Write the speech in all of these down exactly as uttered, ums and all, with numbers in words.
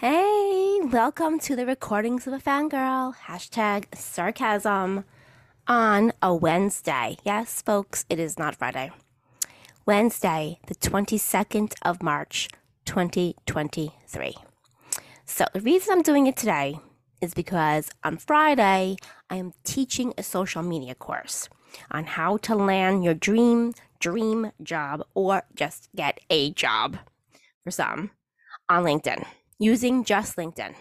Hey, welcome to the Recordings of a Fangirl, hashtag sarcasm, on a Wednesday. Yes, folks, it is not Friday. Wednesday, the twenty-second of March, twenty twenty-three. So the reason I'm doing it today is because on Friday, I am teaching a social media course on how to land your dream, dream job, or just get a job, for some, on LinkedIn. Using just LinkedIn.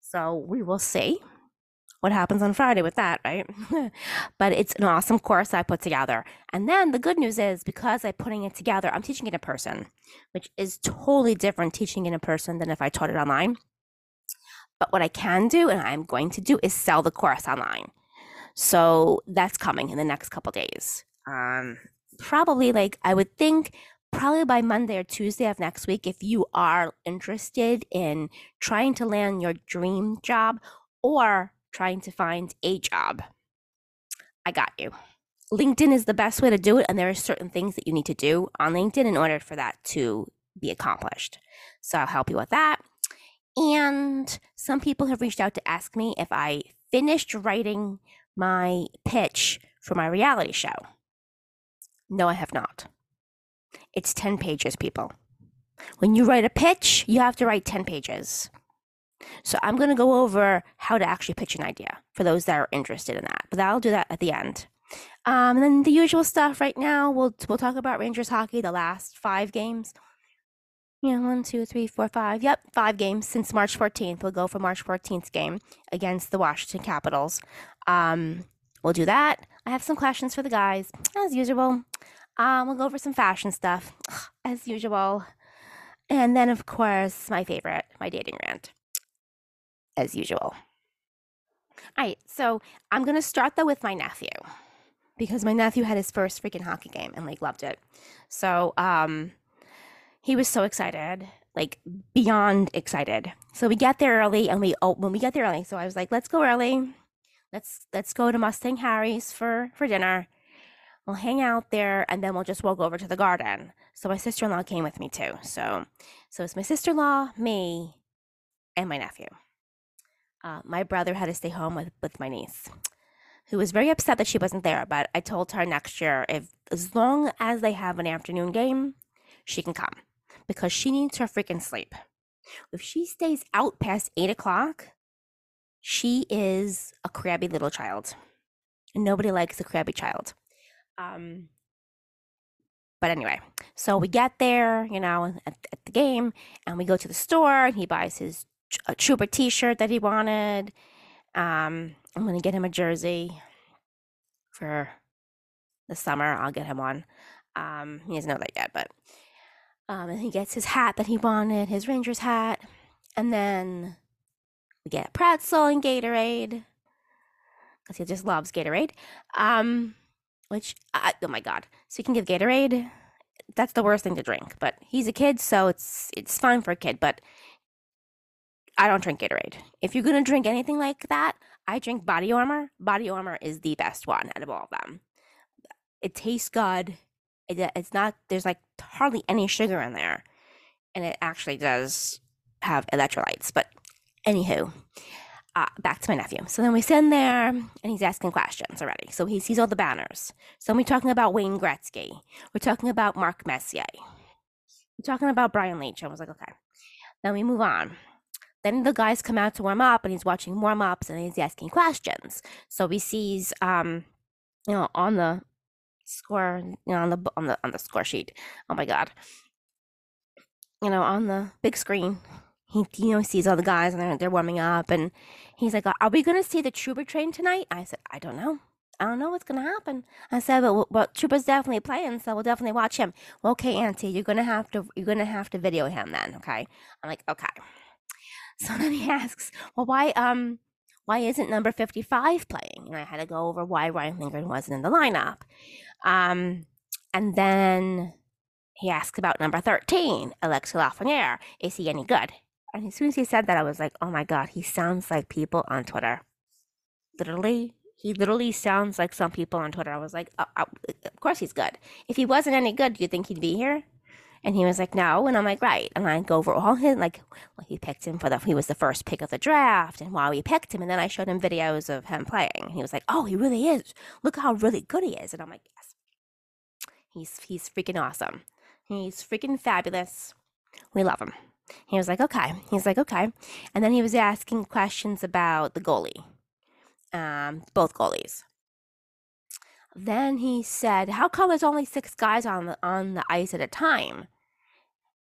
So we will see what happens on Friday with that, right? But it's an awesome course I put together. And then the good news is, because I'm putting it together, I'm teaching it in person, which is totally different teaching it in person than if I taught it online. But what I can do, and I'm going to do, is sell the course online. So that's coming in the next couple days. Um, probably like I would think Probably by Monday or Tuesday of next week, if you are interested in trying to land your dream job or trying to find a job, I got you. LinkedIn is the best way to do it, and there are certain things that you need to do on LinkedIn in order for that to be accomplished. So I'll help you with that. And some people have reached out to ask me if I finished writing my pitch for my reality show. No, I have not. It's ten pages, people. When you write a pitch, you have to write ten pages. So I'm going to go over how to actually pitch an idea for those that are interested in that. But I'll do that at the end. Um, and then the usual stuff right now, we'll we'll talk about Rangers hockey, the last five games. You know, one, two, three, four, five. Yep, five games since March fourteenth. We'll go for March fourteenth game against the Washington Capitals. Um, we'll do that. I have some questions for the guys, as usual. Um, we'll go over some fashion stuff, as usual. And then, of course, my favorite, my dating rant, as usual. All right, so I'm going to start, though, with my nephew, because my nephew had his first freaking hockey game and, like, loved it. So um, he was so excited, like, beyond excited. So we get there early, and we, oh, when we get there early, so I was like, let's go early. Let's let's go to Mustang Harry's for, for dinner. We'll hang out there, and then we'll just walk over to the garden. So my sister-in-law came with me too. So, so it's my sister-in-law, me, and my nephew. Uh, my brother had to stay home with, with my niece, who was very upset that she wasn't there. But I told her next year, if as long as they have an afternoon game, she can come, because she needs her freaking sleep. If she stays out past eight o'clock, she is a crabby little child, and nobody likes a crabby child. Um, but anyway, so we get there, you know, at, at the game, and we go to the store, and he buys his a Trouba t-shirt that he wanted. Um, I'm going to get him a jersey for the summer. I'll get him one. Um, he doesn't know that yet, but, um, and he gets his hat that he wanted, his Rangers hat. And then we get a pretzel and Gatorade, because he just loves Gatorade. Um, Which, uh, oh my God. So you can give Gatorade. That's the worst thing to drink. But he's a kid, so it's it's fine for a kid. But I don't drink Gatorade. If you're going to drink anything like that, I drink Body Armor. Body Armor is the best one out of all of them. It tastes good. It, it's not, there's like hardly any sugar in there. And it actually does have electrolytes. But anywho. Uh, back to my nephew. So then we sit in there, and he's asking questions already. So he sees all the banners. So we're talking about Wayne Gretzky. We're talking about Mark Messier. We're talking about Brian Leach. I was like, okay. Then we move on. Then the guys come out to warm up, and he's watching warm ups, and he's asking questions. So he sees, um, you know, on the score, you know, on the on the on the score sheet. Oh my God. You know, on the big screen. He, you know, sees all the guys, and they're, they're warming up, and he's like, are we going to see the Trouba train tonight? I said, I don't know. I don't know what's going to happen. I said, but, but Trouba's definitely playing, so we'll definitely watch him. Well, okay, Auntie, you're going to have to, you're going to have to video him then, okay? I'm like, okay. So then he asks, well, why, um, why isn't number fifty-five playing? And I had to go over why Ryan Lindgren wasn't in the lineup. Um, and then he asks about number thirteen, Alex Lafreniere. Is he any good? And as soon as he said that, I was like, oh my God, he sounds like people on Twitter. Literally, he literally sounds like some people on Twitter. I was like, oh, oh, of course he's good. If he wasn't any good, do you think he'd be here? And he was like, no. And I'm like, right. And I go over all his, like, well, he picked him for the, he was the first pick of the draft and why we picked him. And then I showed him videos of him playing. And he was like, oh, he really is. Look how really good he is. And I'm like, yes. He's, he's freaking awesome. He's freaking fabulous. We love him. He was like, okay. He's like, okay. And then he was asking questions about the goalie, um, both goalies. Then he said, how come there's only six guys on the, on the ice at a time?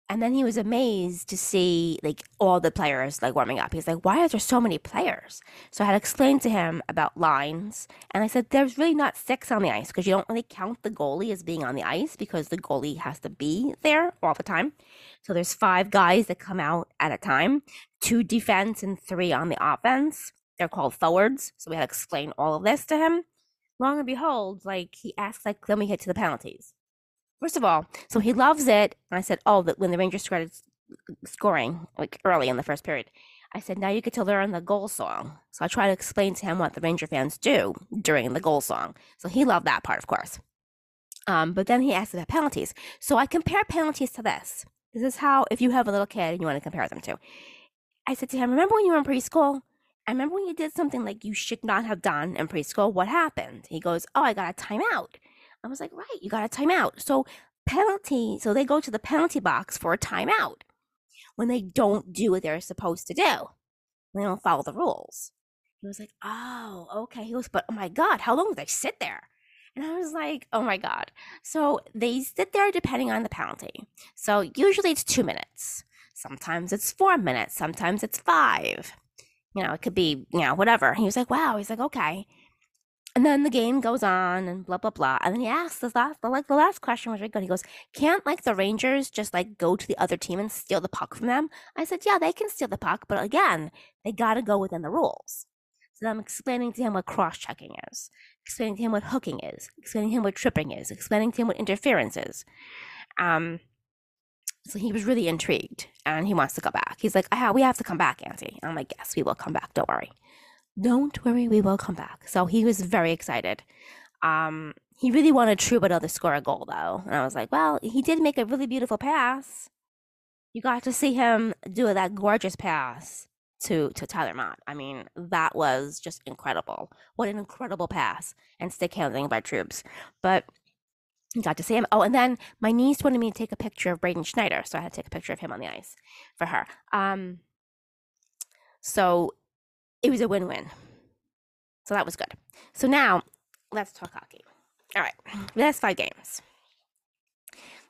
And then he was amazed to see, like, all the players, like, warming up. He's like, why are there so many players? So I had explained to him about lines. And I said, there's really not six on the ice because you don't really count the goalie as being on the ice because the goalie has to be there all the time. So there's five guys that come out at a time, two defense and three on the offense. They're called forwards. So we had to explain all of this to him. Long and behold, like, he asked, like, let me get to the penalties. First of all, so he loves it. And I said, oh, that when the Rangers started scoring, like, early in the first period, I said, now you get to learn the goal song. So I try to explain to him what the Ranger fans do during the goal song. So he loved that part, of course. Um, but then he asked about penalties. So I compare penalties to this. This is how, if you have a little kid and you want to compare them to. I said to him, remember when you were in preschool? I remember when you did something like you should not have done in preschool, what happened? He goes, oh, I got a timeout. I was like, right, you got a timeout. So penalty, so they go to the penalty box for a timeout when they don't do what they're supposed to do. They don't follow the rules. He was like, oh, okay. He goes, but oh my God, how long do they sit there? And I was like, oh my God. So they sit there depending on the penalty. So usually it's two minutes. Sometimes it's four minutes. Sometimes it's five. You know, it could be, you know, whatever. He was like, wow. He's like, okay. And then the game goes on and blah, blah, blah. And then he asked the last, the, like, the last question was really good. He goes, can't, like, the Rangers just, like, go to the other team and steal the puck from them? I said, yeah, they can steal the puck. But, again, they got to go within the rules. So then I'm explaining to him what cross-checking is, explaining to him what hooking is, explaining to him what tripping is, explaining to him what interference is. Um, so he was really intrigued, and he wants to go back. He's like, ah, we have to come back, Auntie. I'm like, yes, we will come back. Don't worry. Don't worry, we will come back. So he was very excited. Um, he really wanted Trouba to score a goal, though. And I was like, well, he did make a really beautiful pass. You got to see him do that gorgeous pass to, to Tyler Mott. I mean, that was just incredible. What an incredible pass and stick-handling by Trouba. But you got to see him. Oh, and then my niece wanted me to take a picture of Braden Schneider, so I had to take a picture of him on the ice for her. Um, so... It was a win-win. So that was good. So now let's talk hockey. All right. That's five games.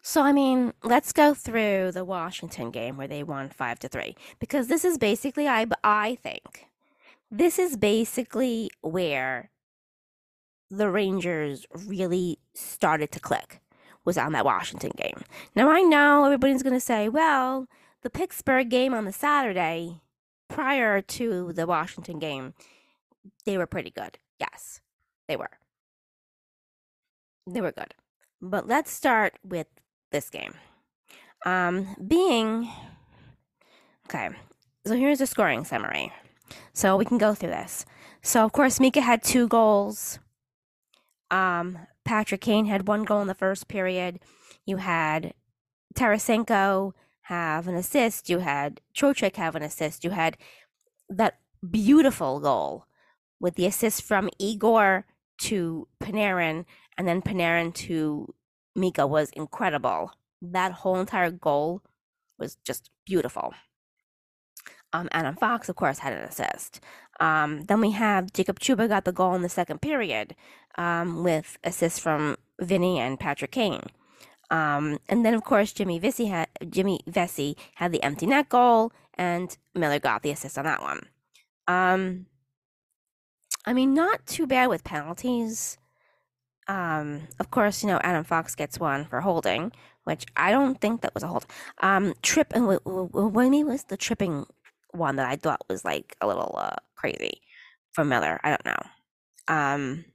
So, I mean, let's go through the Washington game where they won five to three, because this is basically, I, I think this is basically where the Rangers really started to click, was on that Washington game. Now, I know everybody's going to say, well, the Pittsburgh game on the Saturday prior to the Washington game, they were pretty good. Yes, they were. They were good. But let's start with this game. Um, being, okay, so here's the scoring summary. So we can go through this. So, of course, Mika had two goals. Um, Patrick Kane had one goal in the first period. You had Tarasenko have an assist, you had Trocheck have an assist, you had that beautiful goal with the assist from Igor to Panarin, and then Panarin to Mika was incredible. That whole entire goal was just beautiful. Um, Adam Fox, of course, had an assist. Um, then we have Jacob Trouba got the goal in the second period um, with assists from Vinny and Patrick Kane. Um, and then, of course, Jimmy Vesey had Jimmy Vesey had the empty net goal, and Miller got the assist on that one. Um, I mean, not too bad with penalties. Um, of course, you know, Adam Fox gets one for holding, which I don't think that was a hold. Um, trip and w- w- w- when he was the tripping one that I thought was like a little uh, crazy for Miller. I don't know. Um,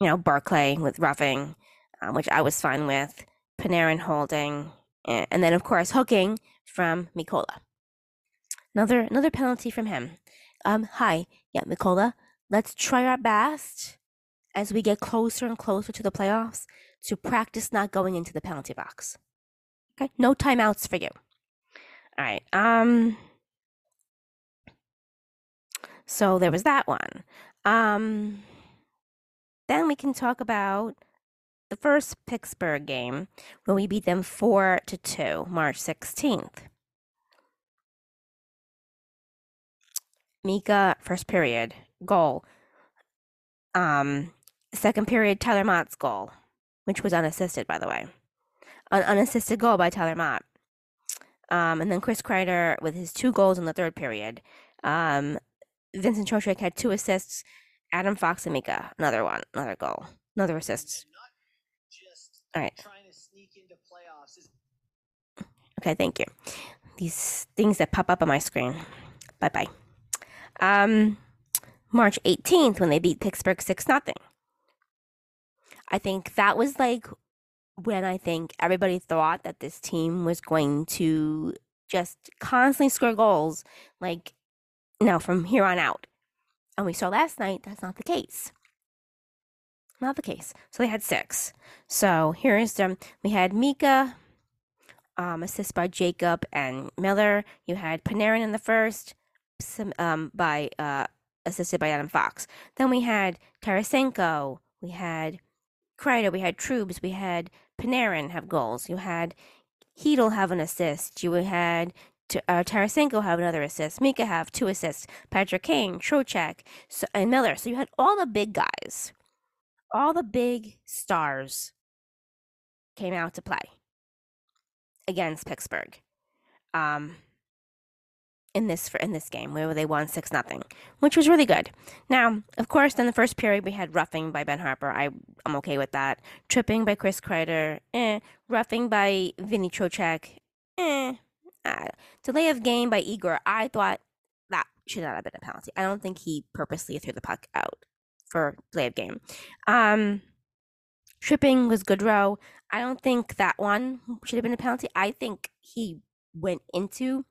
you know, Barclay with roughing, um, which I was fine with. Panarin holding, and then, of course, hooking from Mikkola. Another another penalty from him. Um, hi, yeah, Mikkola, let's try our best as we get closer and closer to the playoffs to practice not going into the penalty box. Okay, no timeouts for you. All right. Um. So there was that one. Um. Then we can talk about the first Pittsburgh game when we beat them four to two, March sixteenth. Mika, first period, goal. Um, second period, Tyler Mott's goal, which was unassisted, by the way. An unassisted goal by Tyler Mott. Um, and then Chris Kreider with his two goals in the third period. Um, Vincent Trocheck had two assists. Adam Fox and Mika, another one, another goal, another assist. All right. Trying to sneak into playoffs is- okay, thank you. These things that pop up on my screen. Bye-bye. Um, March eighteenth, when they beat Pittsburgh six nothing. I think that was like when I think everybody thought that this team was going to just constantly score goals, like, you know, from here on out. And we saw last night that's not the case. Not the case. So they had six. So here is them. We had Mika, um, assist by Jacob and Miller. You had Panarin in the first, some, um, by uh, assisted by Adam Fox. Then we had Tarasenko. We had Kreider. We had Troubs. We had Panarin have goals. You had Hedel have an assist. You had T- uh, Tarasenko have another assist. Mika have two assists. Patrick Kane, Trocheck, so, and Miller. So you had all the big guys. All the big stars came out to play against Pittsburgh um, in this in this game where they won six nothing, which was really good. Now, of course, in the first period, we had roughing by Ben Harpur. I, I'm okay with that. Tripping by Chris Kreider. Eh. Roughing by Vinny Trocheck. Eh. Uh, delay of game by Igor. I thought that should not have been a penalty. I don't think he purposely threw the puck out for play of game. Um, tripping was Goodrow. I don't think that one should have been a penalty. I think he went into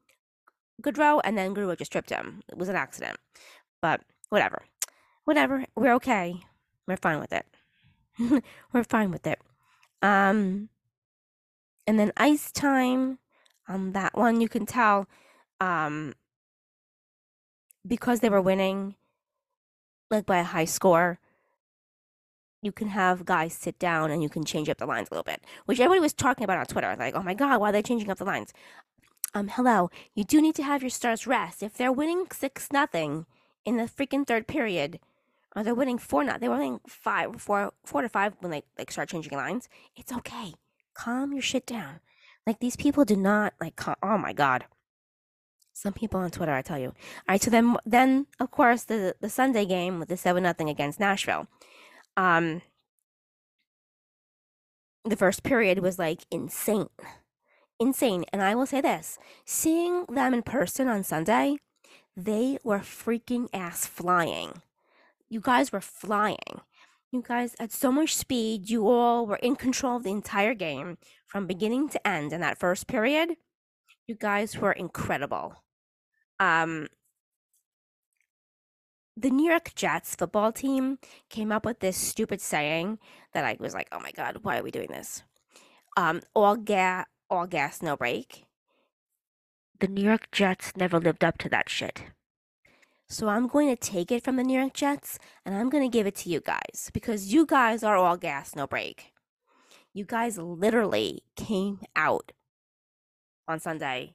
Goodrow and then Goodrow just tripped him. It was an accident. But whatever. Whatever. We're okay. We're fine with it. We're fine with it. Um, and then ice time on that one, you can tell um, because they were winning like by a high score, you can have guys sit down and you can change up the lines a little bit, which everybody was talking about on Twitter. Like, oh my God, why are they changing up the lines? Um, hello, you do need to have your stars rest. If they're winning six nothing in the freaking third period, or they're winning four nothing, they were winning five, four, four to five when they like start changing lines. It's okay. Calm your shit down. Like these people do not like. Calm, oh my God. Some people on Twitter, I tell you. All right, so then, then of course, the, the Sunday game with the seven nothing against Nashville. Um, the first period was, like, insane. Insane. And I will say this. Seeing them in person on Sunday, they were freaking ass flying. You guys were flying. You guys had so much speed. You all were in control of the entire game from beginning to end in that first period. You guys were incredible. Um, the New York Jets football team came up with this stupid saying that I was like, oh my God, why are we doing this? Um, all gas, all gas, no break. The New York Jets never lived up to that shit. So I'm going to take it from the New York Jets and I'm going to give it to you guys because you guys are all gas, no break. You guys literally came out on Sunday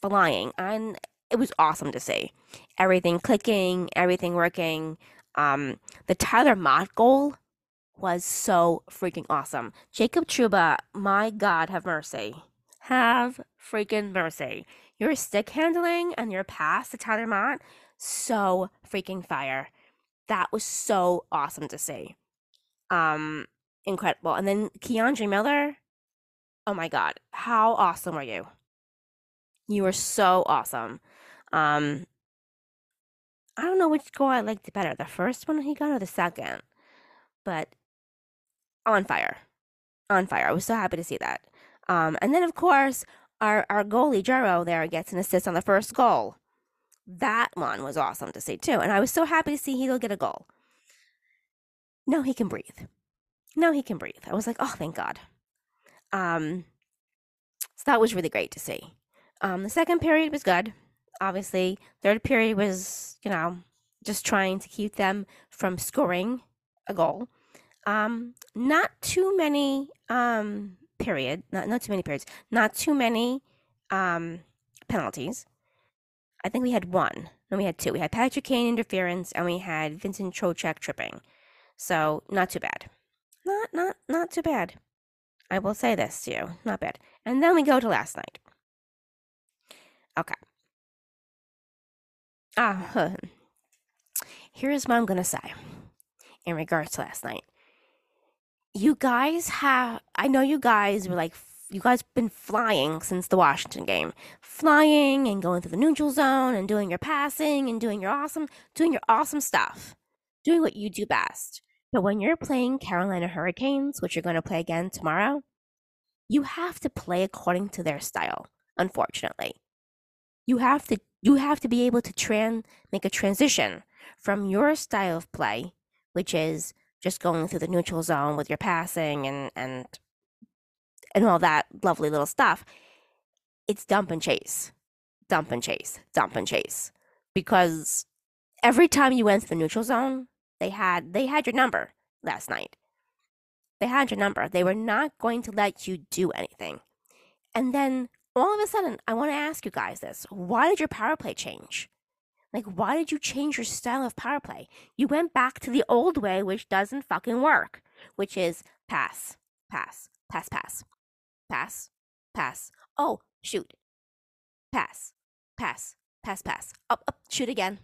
flying, and it was awesome to see everything clicking, everything working. Um, the Tyler Mott goal was so freaking awesome. Jacob Trouba, my God, have mercy. Have freaking mercy. Your stick handling and your pass to Tyler Mott, so freaking fire. That was so awesome to see. Um, incredible. And then Keandre Miller, oh my God, how awesome were you? You were so awesome. Um, I don't know which goal I liked better, the first one he got or the second, but on fire. On fire. I was so happy to see that. Um, and then, of course, our, our goalie, Jaro, there gets an assist on the first goal. That one was awesome to see, too. And I was so happy to see he'll get a goal. No, he can breathe. No, he can breathe. I was like, oh, thank God. Um... that was really great to see. Um, the second period was good. Obviously, third period was, you know, just trying to keep them from scoring a goal. Um, not too many um, period, not not too many periods, not too many um, penalties. I think we had one. No, we had two. We had Patrick Kane interference, and we had Vincent Trocheck tripping. So not too bad. Not not not too bad. I will say this to you, not bad. And then we go to last night. Okay. Ah, huh. Here's what I'm gonna say in regards to last night. You guys have, I know you guys were like, you guys have been flying since the Washington game. Flying and going through the neutral zone and doing your passing and doing your awesome, doing your awesome stuff. Doing what you do best. But when you're playing Carolina Hurricanes, which you're going to play again tomorrow, you have to play according to their style, unfortunately. You have to, you have to be able to tran, make a transition from your style of play, which is just going through the neutral zone with your passing and, and and all that lovely little stuff. It's dump and chase, dump and chase, dump and chase. Because every time you went to the neutral zone, they had they had your number last night. They had your number. They were not going to let you do anything. And then all of a sudden, I want to ask you guys this. Why did your power play change? Like, why did you change your style of power play? You went back to the old way, which doesn't fucking work, which is pass, pass, pass, pass, pass, pass. Oh, shoot. Pass, pass, pass, pass. Up, up, shoot again.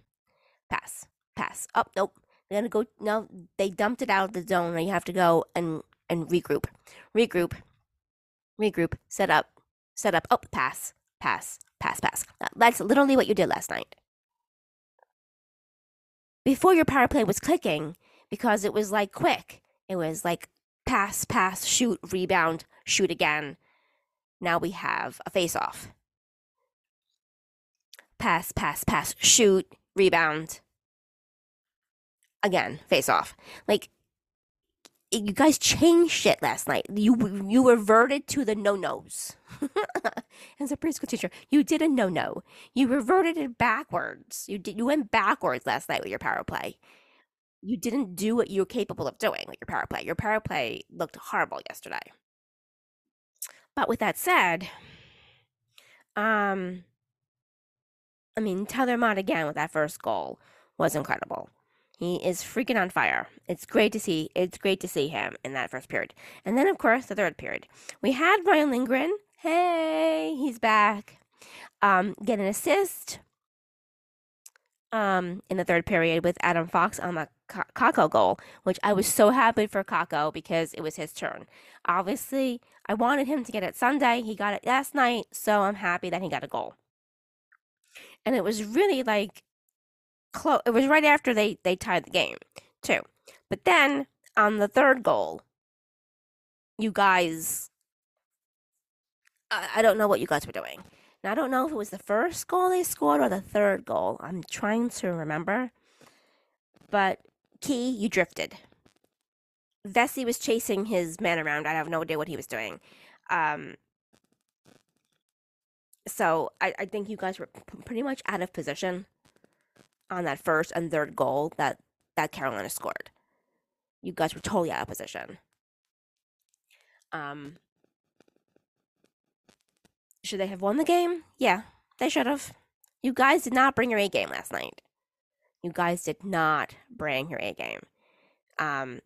Pass, pass, up, nope. They're going to go, no, they dumped it out of the zone. Now you have to go and, and regroup, regroup, regroup, set up, set up, oh, pass, pass, pass, pass. That's literally what you did last night. Before your power play was clicking because it was like quick. It was like pass, pass, shoot, rebound, shoot again. Now we have a face-off. Pass, pass, pass, shoot, rebound. Again, face-off. Like, you guys changed shit last night. You you reverted to the no-nos. As a preschool teacher, you did a no-no. You reverted it backwards. You did, you went backwards last night with your power play. You didn't do what you were capable of doing with your power play. Your power play looked horrible yesterday. But with that said, um, I mean, Tyler Mott again with that first goal was incredible. He is freaking on fire. It's great to see. It's great to see him in that first period. And then, of course, the third period. We had Ryan Lindgren. Hey, he's back. Um, get an assist um, in the third period with Adam Fox on the Kako goal, which I was so happy for Kako because it was his turn. Obviously, I wanted him to get it Sunday. He got it last night, so I'm happy that he got a goal. And it was really like... Close. It was right after they, they tied the game, too. But then, on the third goal, you guys, I, I don't know what you guys were doing. And I don't know if it was the first goal they scored or the third goal. I'm trying to remember. But, Key, you drifted. Vesey was chasing his man around. I have no idea what he was doing. Um, so, I, I think you guys were p- pretty much out of position on that first and third goal that, that Carolina scored. You guys were totally out of position. Um, should they have won the game? Yeah, they should have. You guys did not bring your A game last night. You guys did not bring your A game. Um,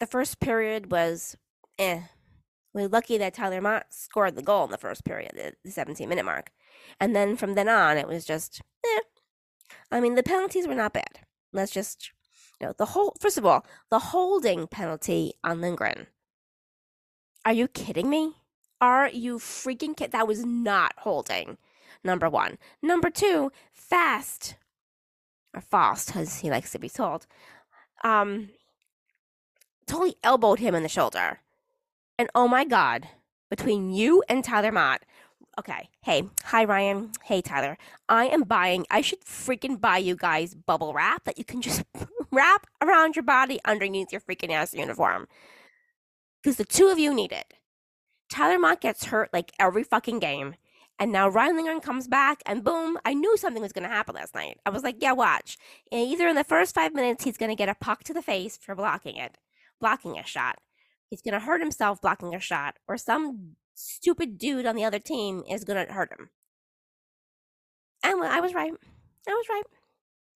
the first period was eh. We were lucky that Tyler Mott scored the goal in the first period, the seventeen-minute mark. And then from then on, it was just eh. I mean, the penalties were not bad. Let's just, you know, the whole, first of all, the holding penalty on Lindgren. Are you kidding me? Are you freaking kidding? That was not holding, number one. Number two, fast, or fast, as he likes to be told, um, totally elbowed him in the shoulder. And oh my God, between you and Tyler Mott, okay, hey, hi Ryan, hey Tyler, I am buying, I should freaking buy you guys bubble wrap that you can just wrap around your body underneath your freaking ass uniform. Because the two of you need it. Tyler Mott gets hurt like every fucking game. And now Ryan Lindgren comes back, and boom, I knew something was going to happen last night. I was like, yeah, watch. And either in the first five minutes, he's going to get a puck to the face for blocking it, blocking a shot. He's going to hurt himself blocking a shot, or some stupid dude on the other team is going to hurt him. And I was right. I was right.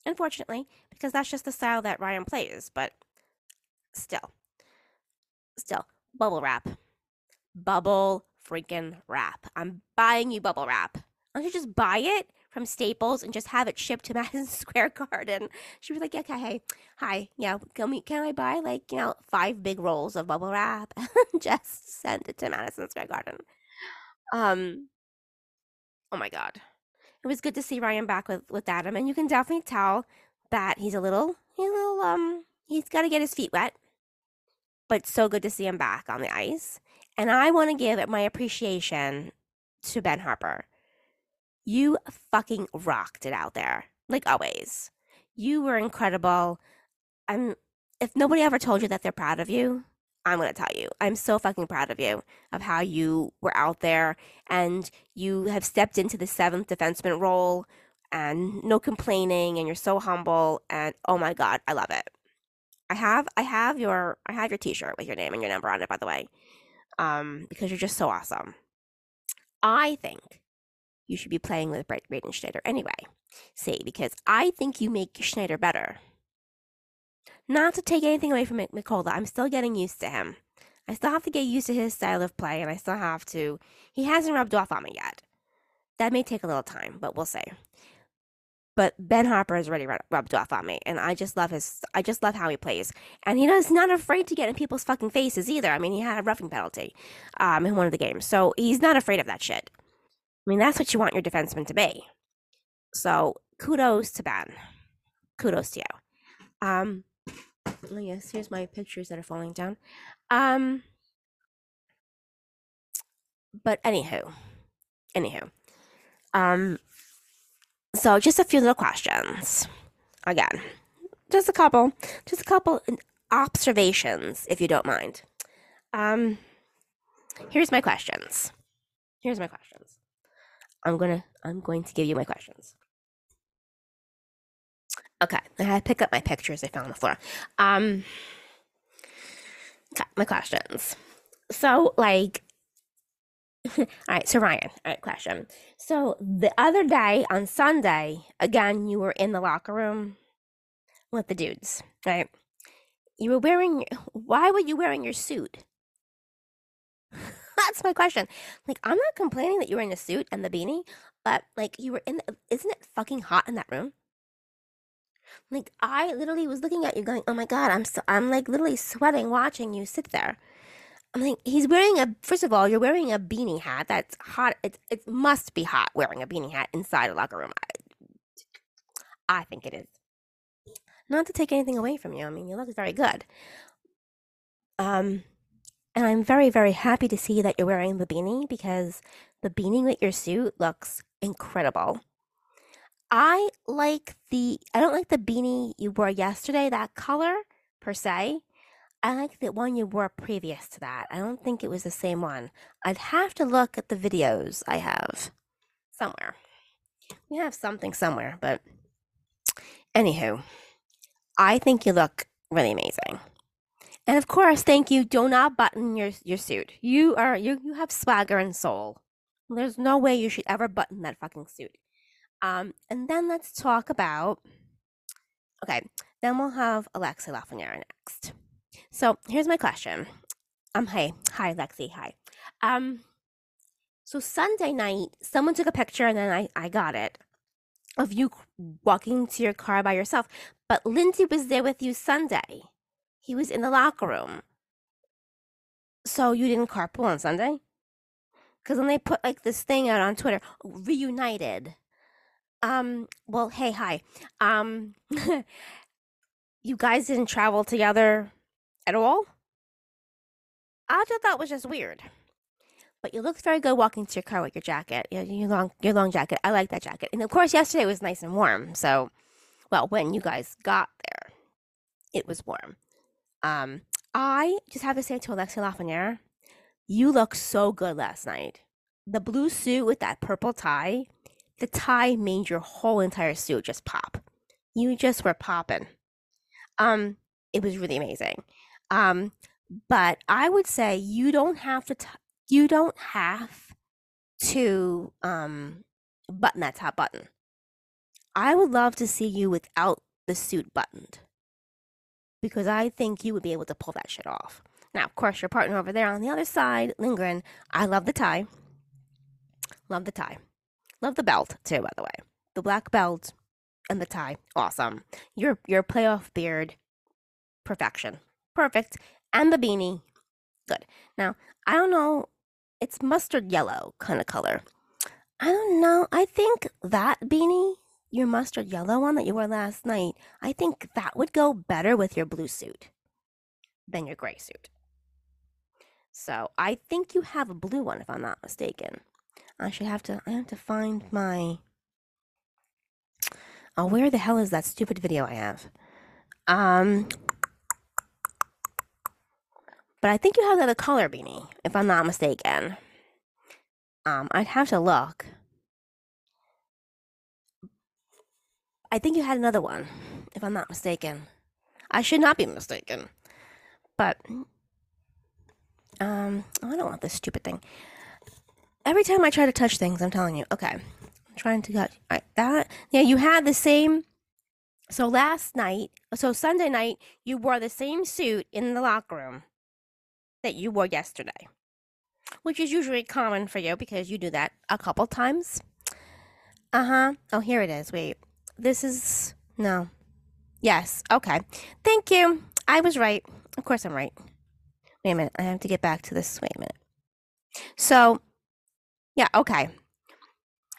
Unfortunately, because that's just the style that Ryan plays. But still. Still. Bubble wrap. Bubble freaking wrap. I'm buying you bubble wrap. Don't you just buy it from Staples and just have it shipped to Madison Square Garden? She was like, okay, hey, hi, yeah, can we, can I buy like, you know, five big rolls of bubble wrap and just send it to Madison Square Garden? Um, oh my God. It was good to see Ryan back with, with Adam, and you can definitely tell that he's a little, he's a little, um, he's got to get his feet wet, but it's so good to see him back on the ice. And I want to give my appreciation to Ben Harpur. You fucking rocked it out there, like always. You were incredible. I'm, if nobody ever told you that they're proud of you, I'm going to tell you. I'm so fucking proud of you, of how you were out there, and you have stepped into the seventh defenseman role, and no complaining, and you're so humble, and oh my God, I love it. I have, I have your, I have your t-shirt with your name and your number on it, by the way, um, because you're just so awesome. I think you should be playing with Braden Schneider anyway. See, because I think you make Schneider better. Not to take anything away from Mikkola, I'm still getting used to him. I still have to get used to his style of play, and I still have to. He hasn't rubbed off on me yet. That may take a little time, but we'll see. But Ben Harpur has already rubbed off on me, and I just love his. I just love how he plays, and he's not afraid to get in people's fucking faces either. I mean, he had a roughing penalty um, in one of the games, so he's not afraid of that shit. I mean, that's what you want your defenseman to be. So kudos to Ben. Kudos to you. Um. Oh yes, here's my pictures that are falling down. Um, but anywho, anywho, um, so just a few little questions. Again, just a couple, just a couple observations, if you don't mind. Um, here's my questions. Here's my questions. I'm gonna, I'm going to give you my questions. Okay, I had to pick up my pictures I found on the floor. Um, my questions. So, like, all right, so Ryan, all right, question. So, the other day on Sunday, again, you were in the locker room with the dudes, right? You were wearing, why were you wearing your suit? That's my question. Like, I'm not complaining that you were in a suit and the beanie, but, like, you were in, the, isn't it fucking hot in that room? Like, I literally was looking at you going, oh my God, I'm so, I'm like literally sweating watching you sit there. I'm like, he's wearing a, first of all, you're wearing a beanie hat. That's hot. It, it must be hot wearing a beanie hat inside a locker room. I, I think it is. Not to take anything away from you. I mean, you look very good. Um, and I'm very, very happy to see that you're wearing the beanie, because the beanie with your suit looks incredible. I like the, I don't like the beanie you wore yesterday, that color, per se. I like the one you wore previous to that. I don't think it was the same one. I'd have to look at the videos I have somewhere. We have something somewhere, but anywho, I think you look really amazing. And of course, thank you. Do not button your, your suit. You are, you, you have swagger and soul. There's no way you should ever button that fucking suit. Um, and then let's talk about, okay, then we'll have Alex Lafreniere next. So here's my question. Um, hey, hi, Lexi, hi. Um, so Sunday night, someone took a picture, and then I, I got it, of you walking to your car by yourself. But Lindsay was there with you Sunday. He was in the locker room. So you didn't carpool on Sunday? Because then they put like this thing out on Twitter, reunited. Um, well, hey, hi, um, you guys didn't travel together at all? I thought that was just weird, but you looked very good walking to your car with your jacket, your, your long, your long jacket. I like that jacket. And of course, yesterday was nice and warm. So, well, when you guys got there, it was warm. Um, I just have to say to Alex Lafreniere, you looked so good last night. The blue suit with that purple tie, the tie made your whole entire suit just pop. You just were popping. Um, it was really amazing. Um, but I would say you don't have to, t- you don't have to um, button that top button. I would love to see you without the suit buttoned, because I think you would be able to pull that shit off. Now, of course, your partner over there on the other side, Lindgren, I love the tie. Love the tie. Love the belt, too, by the way. The black belt and the tie. Awesome. Your your playoff beard, perfection. Perfect. And the beanie, good. Now, I don't know. It's mustard yellow kind of color. I don't know. I think that beanie, your mustard yellow one that you wore last night, I think that would go better with your blue suit than your gray suit. So I think you have a blue one, if I'm not mistaken. I should have to, I have to find my, oh, where the hell is that stupid video I have? Um, but I think you have the other color beanie, if I'm not mistaken. Um, I'd have to look. I think you had another one, if I'm not mistaken. I should not be mistaken. But, um, oh, I don't want this stupid thing. Every time I try to touch things, I'm telling you. Okay, I'm trying to touch right, that. Yeah, you had the same. So last night, so Sunday night, you wore the same suit in the locker room that you wore yesterday, which is usually common for you because you do that a couple times. Uh-huh. Oh, here it is. Wait. This is, no. Yes. Okay. Thank you. I was right. Of course I'm right. Wait a minute. I have to get back to this. Wait a minute. So, yeah, okay.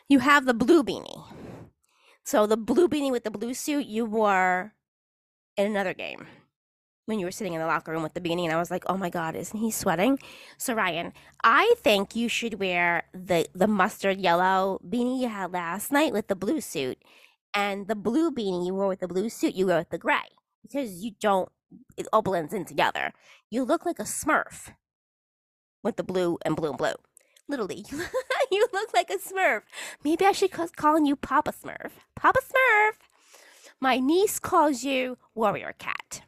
You have the blue beanie. So the blue beanie with the blue suit you wore in another game when you were sitting in the locker room with the beanie, and I was like, oh my God, isn't he sweating? So Ryan, I think you should wear the, the mustard yellow beanie you had last night with the blue suit, and the blue beanie you wore with the blue suit you wear with the gray, because you don't, it all blends in together. You look like a Smurf with the blue and blue and blue. Literally, you, you look like a Smurf. Maybe I should call calling you Papa Smurf. Papa Smurf. My niece calls you Warrior Cat.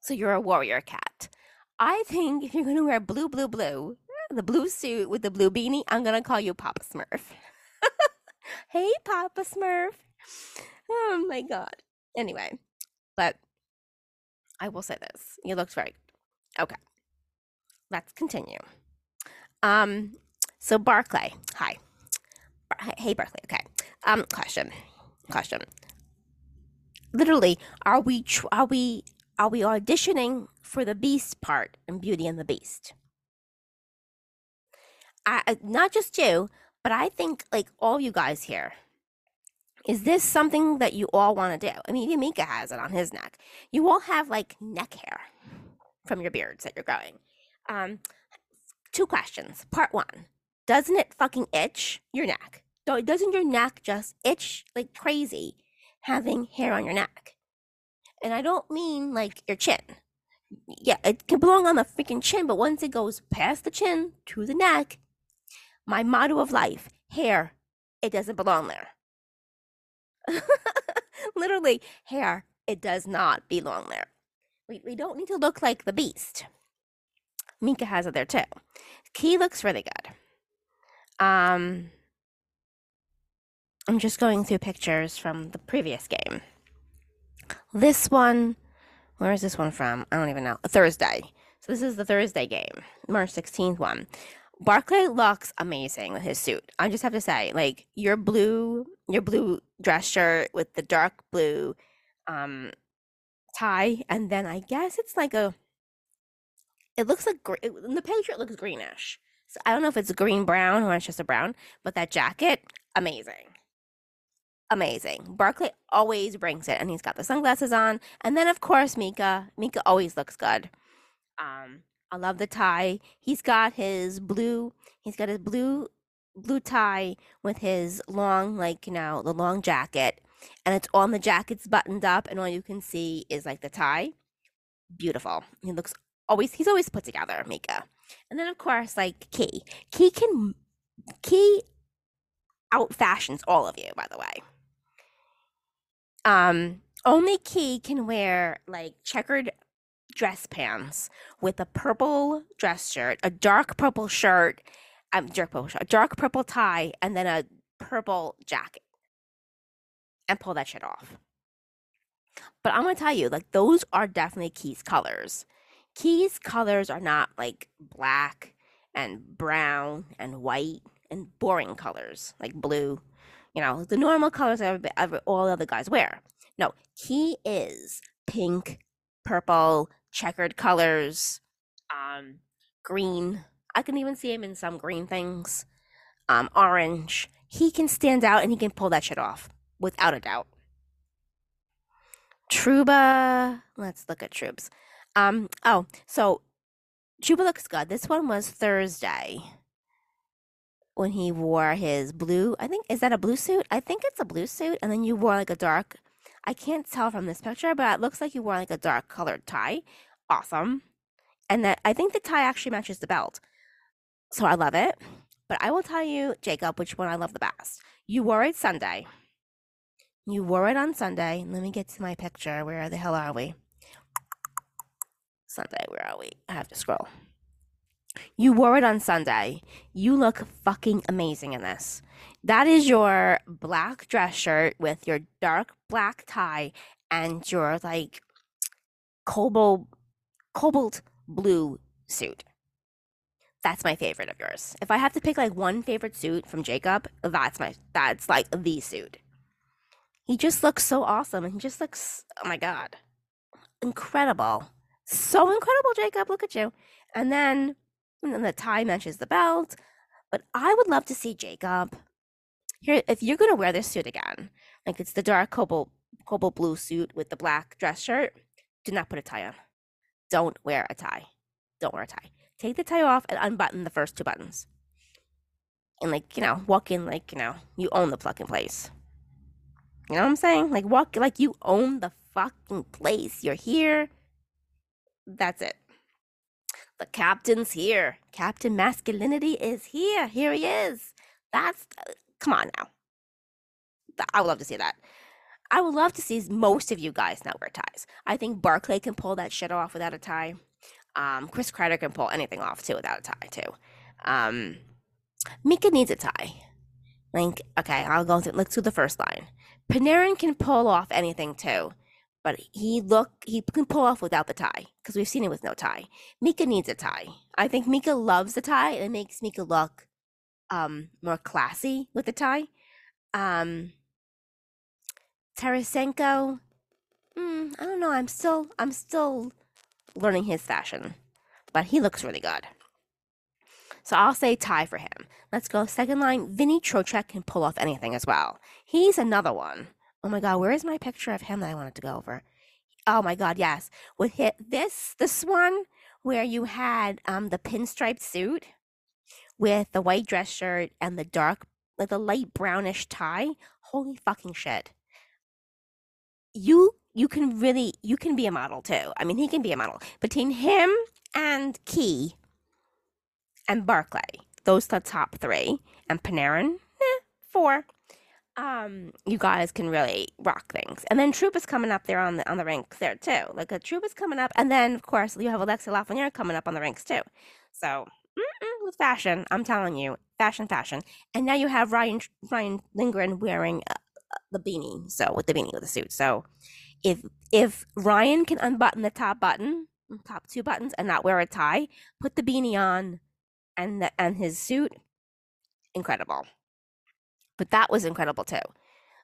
So you're a Warrior Cat. I think if you're going to wear blue, blue, blue, the blue suit with the blue beanie, I'm going to call you Papa Smurf. Hey, Papa Smurf. Oh, my God. Anyway, but I will say this. You looked very good. Okay. Let's continue. Um, so Barclay, hi, Bar- hey Barclay, okay, um, question, question, literally, are we, tr- are we, are we auditioning for the Beast part in Beauty and the Beast? I, I, not just you, but I think, like, all you guys here, is this something that you all want to do? I mean, even Mika has it on his neck. You all have, like, neck hair from your beards that you're growing. um, Two questions. Part one, doesn't it fucking itch your neck? Doesn't your neck just itch like crazy having hair on your neck? And I don't mean like your chin. Yeah, it can belong on the freaking chin, but once it goes past the chin to the neck, my motto of life, hair, it doesn't belong there. Literally, hair, it does not belong there. We, we don't need to look like the Beast. Mika has it there too. Key looks really good. Um, I'm just going through pictures from the previous game. This one, where is this one from? I don't even know. Thursday. So this is the Thursday game, March sixteenth one. Barclay looks amazing with his suit. I just have to say, like, your blue, your blue dress shirt with the dark blue um, tie, and then I guess it's like a. It looks like, in the picture it looks greenish. So I don't know if it's green brown or it's just a brown, but that jacket, amazing. Amazing. Barclay always brings it, and he's got the sunglasses on. And then, of course, Mika. Mika always looks good. Um, I love the tie. He's got his blue, he's got his blue, blue tie with his long, like, you know, the long jacket. And it's on the jacket's buttoned up, and all you can see is, like, the tie. Beautiful. He looks Always, he's always put together, Mika. And then of course, like Key. Key can Key out fashions all of you, by the way. Um, only Key can wear like checkered dress pants with a purple dress shirt, a dark purple shirt, um, dark purple shirt, a dark purple tie, and then a purple jacket, and pull that shit off. But I'm gonna tell you, like, those are definitely Key's colors. Key's colors are not like black and brown and white and boring colors like blue, you know, the normal colors that every, every, all other guys wear. No, Key is pink, purple, checkered colors, um, green. I can even see him in some green things, um, orange. He can stand out and he can pull that shit off without a doubt. Trouba, let's look at Troubs. Um, oh, so Trouba looks good. This one was Thursday when he wore his blue, I think, is that a blue suit? I think it's a blue suit. And then you wore like a dark, I can't tell from this picture, but it looks like you wore like a dark colored tie. Awesome. And that, I think the tie actually matches the belt. So I love it. But I will tell you, Jacob, which one I love the best. You wore it Sunday. You wore it on Sunday. Let me get to my picture. Where the hell are we? Sunday, where are we? I have to scroll. You wore it on Sunday. You look fucking amazing in this. That is your black dress shirt with your dark black tie and your like cobalt, cobalt blue suit. That's my favorite of yours. If I have to pick like one favorite suit from Jacob, that's my, that's like the suit. He just looks so awesome, and he just looks, oh my God, incredible. So incredible, Jacob, look at you. And then, and then the tie matches the belt. But I would love to see Jacob, here, if you're going to wear this suit again, like it's the dark cobalt, cobalt blue suit with the black dress shirt, do not put a tie on. Don't wear a tie. Don't wear a tie. Take the tie off and unbutton the first two buttons. And like, you know, walk in like, you know, you own the fucking place. You know what I'm saying? Like, walk like you own the fucking place. You're here. That's it. The captain's here. Captain Masculinity is here. Here he is. That's, uh, come on now. I would love to see that. I would love to see most of you guys not wear ties. I think Barclay can pull that shit off without a tie. Um, Chris Kreider can pull anything off, too, without a tie, too. Um, Mika needs a tie. Like, okay, I'll go through, let's do the first line. Panarin can pull off anything too, but he look he can pull off without the tie because we've seen it with no tie. Mika needs a tie. I think Mika loves the tie, and it makes Mika look um, more classy with the tie. Um, Tarasenko, mm, I don't know. I'm still I'm still learning his fashion, but he looks really good. So I'll say tie for him. Let's go second line. Vinny Trocheck can pull off anything as well. He's another one. Oh my God, where is my picture of him that I wanted to go over? Oh my God, yes. With hit this this one where you had um the pinstriped suit with the white dress shirt and the dark like the light brownish tie. Holy fucking shit. You you can really you can be a model too. I mean, he can be a model. Between him and Key and Barclay, those are the top three. And Panarin, eh, four. Um, you guys can really rock things. And then Trouba's coming up there on the on the ranks there too. Like a Trouba's coming up, and then of course you have Alex Lafreniere coming up on the ranks too. So with fashion, I'm telling you, fashion, fashion. And now you have Ryan Ryan Lindgren wearing uh, the beanie. So with the beanie with the suit. So if if Ryan can unbutton the top button, top two buttons, and not wear a tie, put the beanie on. And the, and his suit, incredible. But that was incredible too.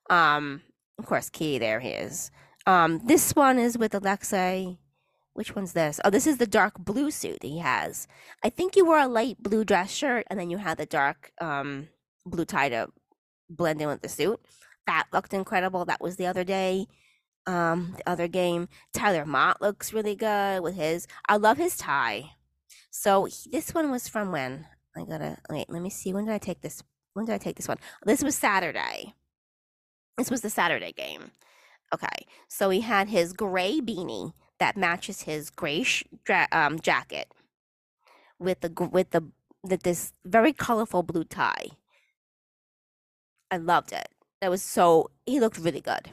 Um, of course, Key, there he is. Um, this one is with Alexei. Which one's this? Oh, this is the dark blue suit that he has. I think you wore a light blue dress shirt, and then you had the dark um, blue tie to blend in with the suit. That looked incredible. That was the other day. Um, the other game. Tyler Mott looks really good with his. I love his tie. So he, this one was from when? I gotta wait. Let me see. When did I take this? When did I take this one? This was Saturday. This was the Saturday game. Okay. So he had his gray beanie that matches his gray sh- dra- um, jacket with the with the with this very colorful blue tie. I loved it. That was so he looked really good.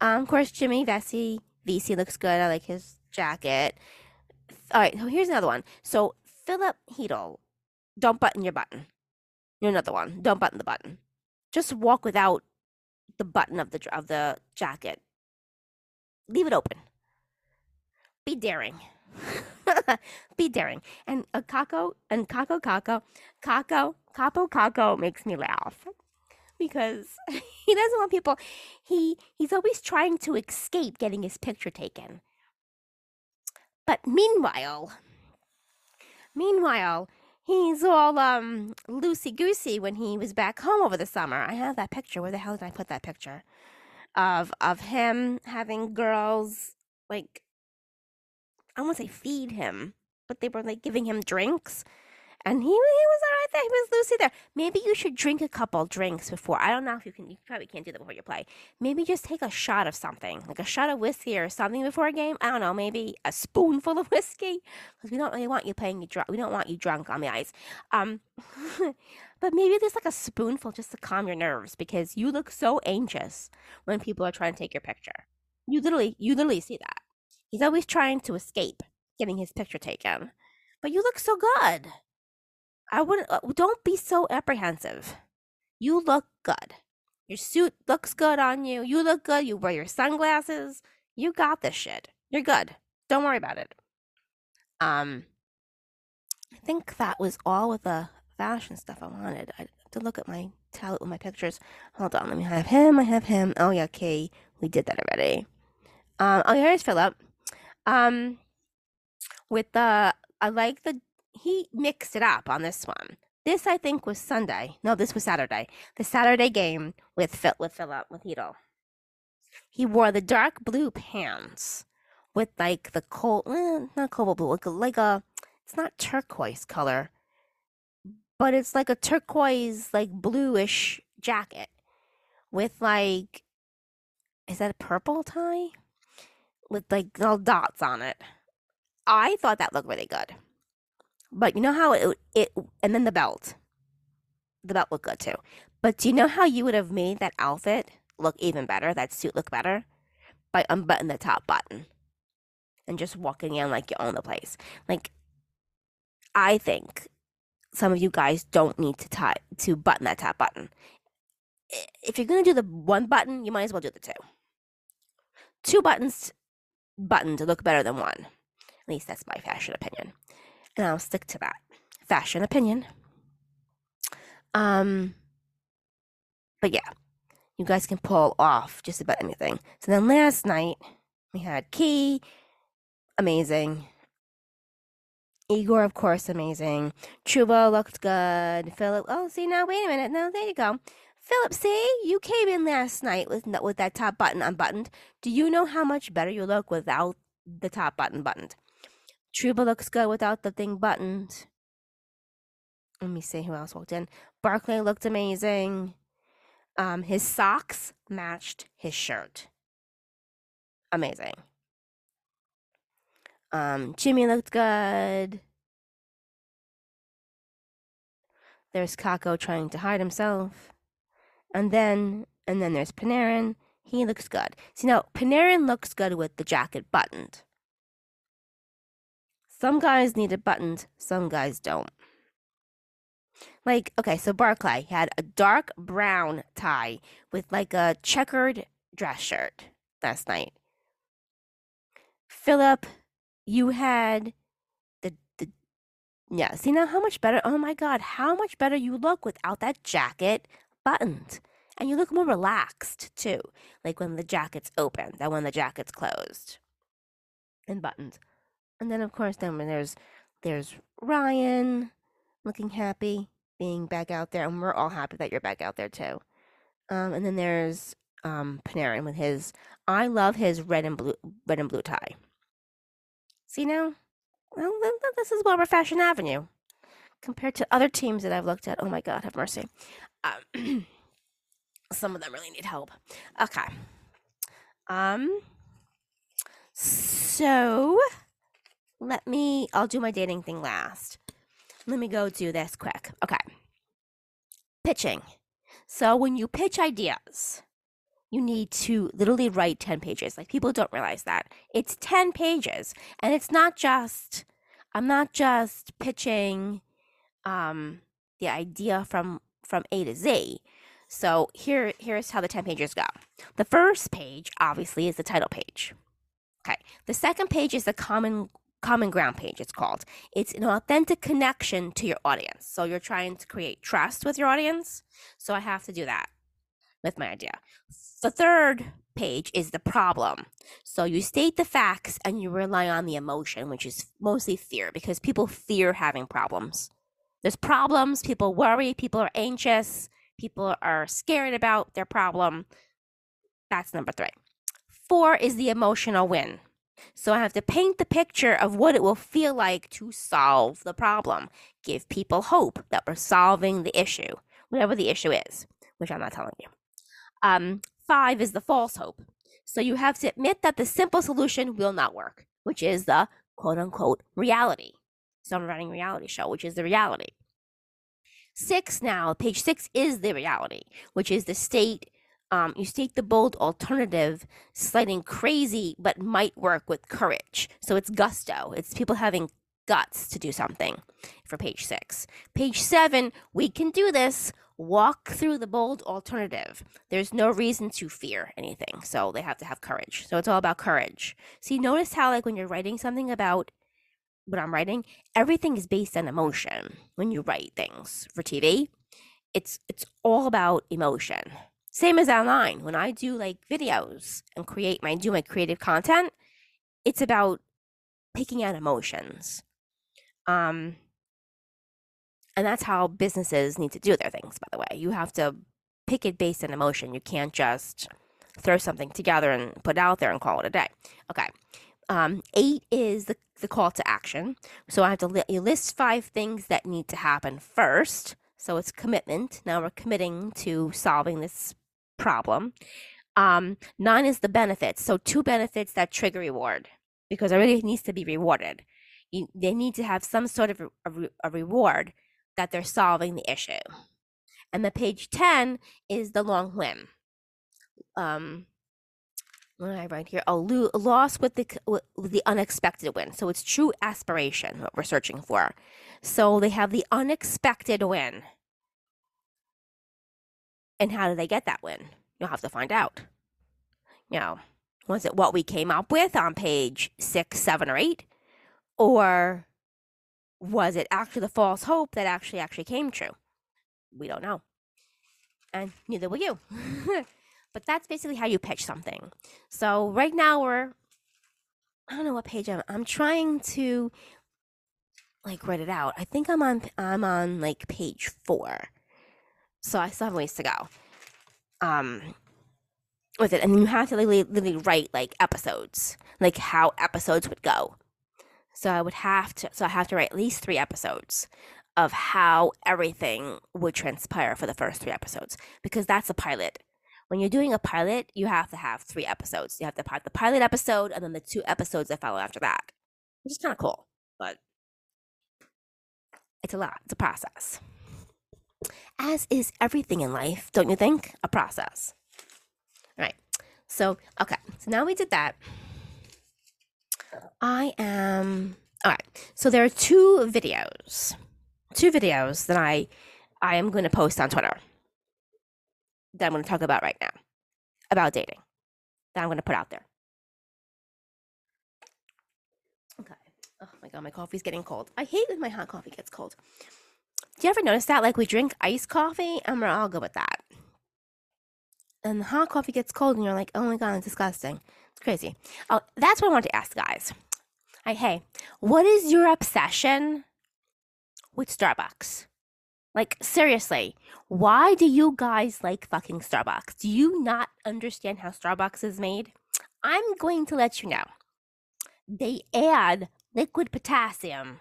Um, of course, Jimmy Vesey Vesey looks good. I like his jacket. All right, so here's another one. So Philip Hedel, don't button your button. You're another one. Don't button the button. Just walk without the button of the of the jacket. Leave it open. Be daring. Be daring. And a Kako and Kako Kako Kako Capo Kako makes me laugh because he doesn't want people. He he's always trying to escape getting his picture taken. But meanwhile, meanwhile. He's all um, loosey-goosey when he was back home over the summer. I have that picture. Where the hell did I put that picture? Of of him having girls, like, I won't say feed him, but they were, like, giving him drinks. And he, he was all right there. He was loosey there. Maybe you should drink a couple drinks before. I don't know if you can. You probably can't do that before you play. Maybe just take a shot of something, like a shot of whiskey or something before a game. I don't know. Maybe a spoonful of whiskey, because we don't really want you playing you drunk. We don't want you drunk on the ice. Um, but maybe just like a spoonful just to calm your nerves, because you look so anxious when people are trying to take your picture. You literally, you literally see that. He's always trying to escape getting his picture taken, but you look so good. I wouldn't, don't be so apprehensive. You look good. Your suit looks good on you. You look good. You wear your sunglasses. You got this shit. You're good. Don't worry about it. Um, I think that was all with the fashion stuff I wanted. I have to look at my tablet with my pictures. Hold on. Let me have him. I have him. Oh, yeah. Okay. We did that already. Um, oh, here's Philip. Um, with the, I like the, he mixed it up on this one. This, I think, was Sunday. No, this was Saturday. The Saturday game with Phil, with Philip, with Hedel. He wore the dark blue pants with like the cold, eh, not cobalt blue, like a, like a, it's not turquoise color, but it's like a turquoise, like bluish jacket with like, is that a purple tie? With like little dots on it. I thought that looked really good. But you know how it, it, and then the belt. The belt looked good too. But do you know how you would have made that outfit look even better, that suit look better? By unbuttoning the top button and just walking in like you own the place. Like, I think some of you guys don't need to tie, to button that top button. If you're going to do the one button, you might as well do the two. Two buttons button to look better than one. At least that's my fashion opinion. And I'll stick to that fashion opinion. Um, but yeah, you guys can pull off just about anything. So then last night we had Key, amazing. Igor, of course, amazing. Trouba looked good. Philip, oh, see now, wait a minute, now there you go. Philip, see, you came in last night with with that top button unbuttoned. Do you know how much better you look without the top button buttoned? Trouba looks good without the thing buttoned. Let me see who else walked in. Barclay looked amazing. Um, his socks matched his shirt. Amazing. Um, Jimmy looked good. There's Kako trying to hide himself. And then, and then there's Panarin. He looks good. See, now, Panarin looks good with the jacket buttoned. Some guys need it buttoned, some guys don't. Like, okay, so Barclay had a dark brown tie with like a checkered dress shirt last night. Philip, you had the, the, yeah, see now how much better, oh my God, how much better you look without that jacket buttoned. And you look more relaxed too, like when the jacket's open than when the jacket's closed and buttoned. And then, of course, then when there's there's Ryan looking happy, being back out there. And we're all happy that you're back out there, too. Um, and then there's um, Panarin with his, I love his red and blue red and blue tie. See now? Well, this is Wilbur Fashion Avenue compared to other teams that I've looked at. Oh, my God, have mercy. Um, some of them really need help. Okay. Um. So... Let me, I'll do my dating thing last. Let me go do this quick. Okay. Pitching. So when you pitch ideas, you need to literally write ten pages. Like, people don't realize that. It's ten pages. And it's not just, I'm not just pitching um, the idea from, from A to Z. So here, here's how the ten pages go. The first page, obviously, is the title page. Okay. The second page is the common common ground page, it's called. It's an authentic connection to your audience. So you're trying to create trust with your audience. So I have to do that with my idea. The third page is the problem. So you state the facts and you rely on the emotion, which is mostly fear, because people fear having problems. There's problems, people worry, people are anxious, people are scared about their problem. That's number three. Four is the emotional win. So I have to paint the picture of what it will feel like to solve the problem. Give people hope that we're solving the issue, whatever the issue is, which I'm not telling you. Um, five is the false hope. So you have to admit that the simple solution will not work, which is the quote-unquote reality. So I'm writing a reality show, which is the reality. Six now, page six is the reality, which is the state. Um, you state the bold alternative, sliding crazy, but might work with courage. So it's gusto. It's people having guts to do something for page six. Page seven, we can do this. Walk through the bold alternative. There's no reason to fear anything. So they have to have courage. So it's all about courage. See, notice how, like, when you're writing something about what I'm writing, everything is based on emotion. When you write things for T V, it's it's all about emotion. Same as online. When I do like videos and create my do my creative content, it's about picking out emotions. Um, and that's how businesses need to do their things, by the way. You have to pick it based on emotion. You can't just throw something together and put it out there and call it a day. Okay. Um, eight is the, the call to action. So I have to li- you list five things that need to happen first. So it's commitment. Now we're committing to solving this problem. Um, nine is the benefits. So two benefits that trigger reward, because it really needs to be rewarded. You, they need to have some sort of a, re- a reward that they're solving the issue. And the page ten is the long whim. Um, what did I write here? Oh, lo- loss with the with the unexpected win. So it's true aspiration, what we're searching for. So they have the unexpected win. And how do they get that win? You'll have to find out. You know, was it what we came up with on page six, seven, or eight? Or was it actually the false hope that actually actually came true? We don't know. And neither will you. But that's basically how you pitch something. So right now we're, I don't know what page I'm, I'm trying to like write it out. I think I'm on, I'm on like page four. So I still have ways to go um, with it. And you have to literally, literally write like episodes, like how episodes would go. So I would have to, so I have to write at least three episodes of how everything would transpire for the first three episodes, because that's a pilot. When you're doing a pilot, you have to have three episodes. You have to have the pilot episode and then the two episodes that follow after that, which is kind of cool, but it's a lot. It's a process. As is everything in life, don't you think? A process. All right. So, okay. So now we did that. I am, all right. So there are two videos, two videos that I, I am going to post on Twitter, that I'm going to talk about right now, about dating, that I'm going to put out there. Okay. Oh my God, my coffee's getting cold. I hate when my hot coffee gets cold. Do you ever notice that? Like, we drink iced coffee and we're all good with that. And the hot coffee gets cold and you're like, oh my God, it's disgusting. It's crazy. Oh, that's what I want to ask, guys. I, hey, what is your obsession with Starbucks? Like, seriously, why do you guys like fucking Starbucks? Do you not understand how Starbucks is made? I'm going to let you know. They add liquid potassium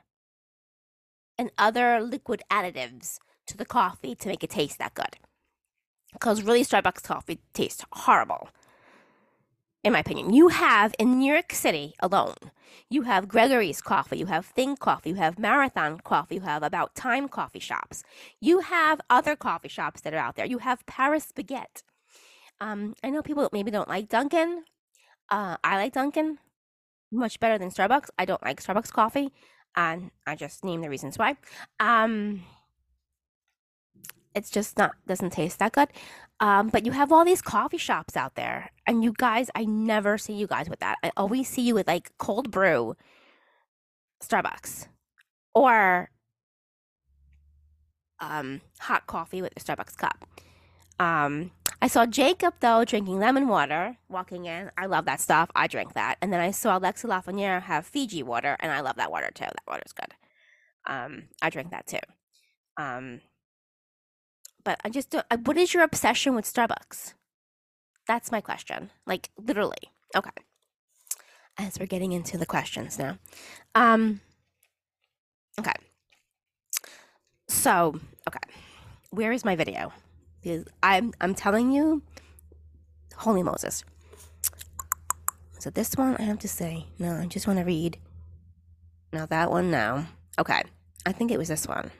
and other liquid additives to the coffee to make it taste that good. Because really, Starbucks coffee tastes horrible. in my opinion. You have in New York City alone, you have Gregory's Coffee, you have Thing Coffee, you have Marathon Coffee, you have About Time coffee shops. You have other coffee shops that are out there. You have Paris Baguette. Um, I know people maybe don't like Dunkin'. Uh, I like Dunkin' much better than Starbucks. I don't like Starbucks coffee, and I just named the reasons why. Um, it's just not doesn't taste that good. Um, but you have all these coffee shops out there, and you guys, I never see you guys with that. I always see you with like cold brew, Starbucks, or um, hot coffee with a Starbucks cup. Um, I saw Jacob, though, drinking lemon water, walking in. I love that stuff. I drink that. And then I saw Alex Lafreniere have Fiji water, and I love that water, too. That water's good. Um, I drink that, too. Um, but I just don't – what is your obsession with Starbucks? That's my question. Like, literally. Okay. As we're getting into the questions now. Um, okay. So, okay. Where is my video? Because I'm, I'm telling you, holy Moses. So this one, I have to say, no, I just want to read. No, that one, no. Okay, I think it was this one.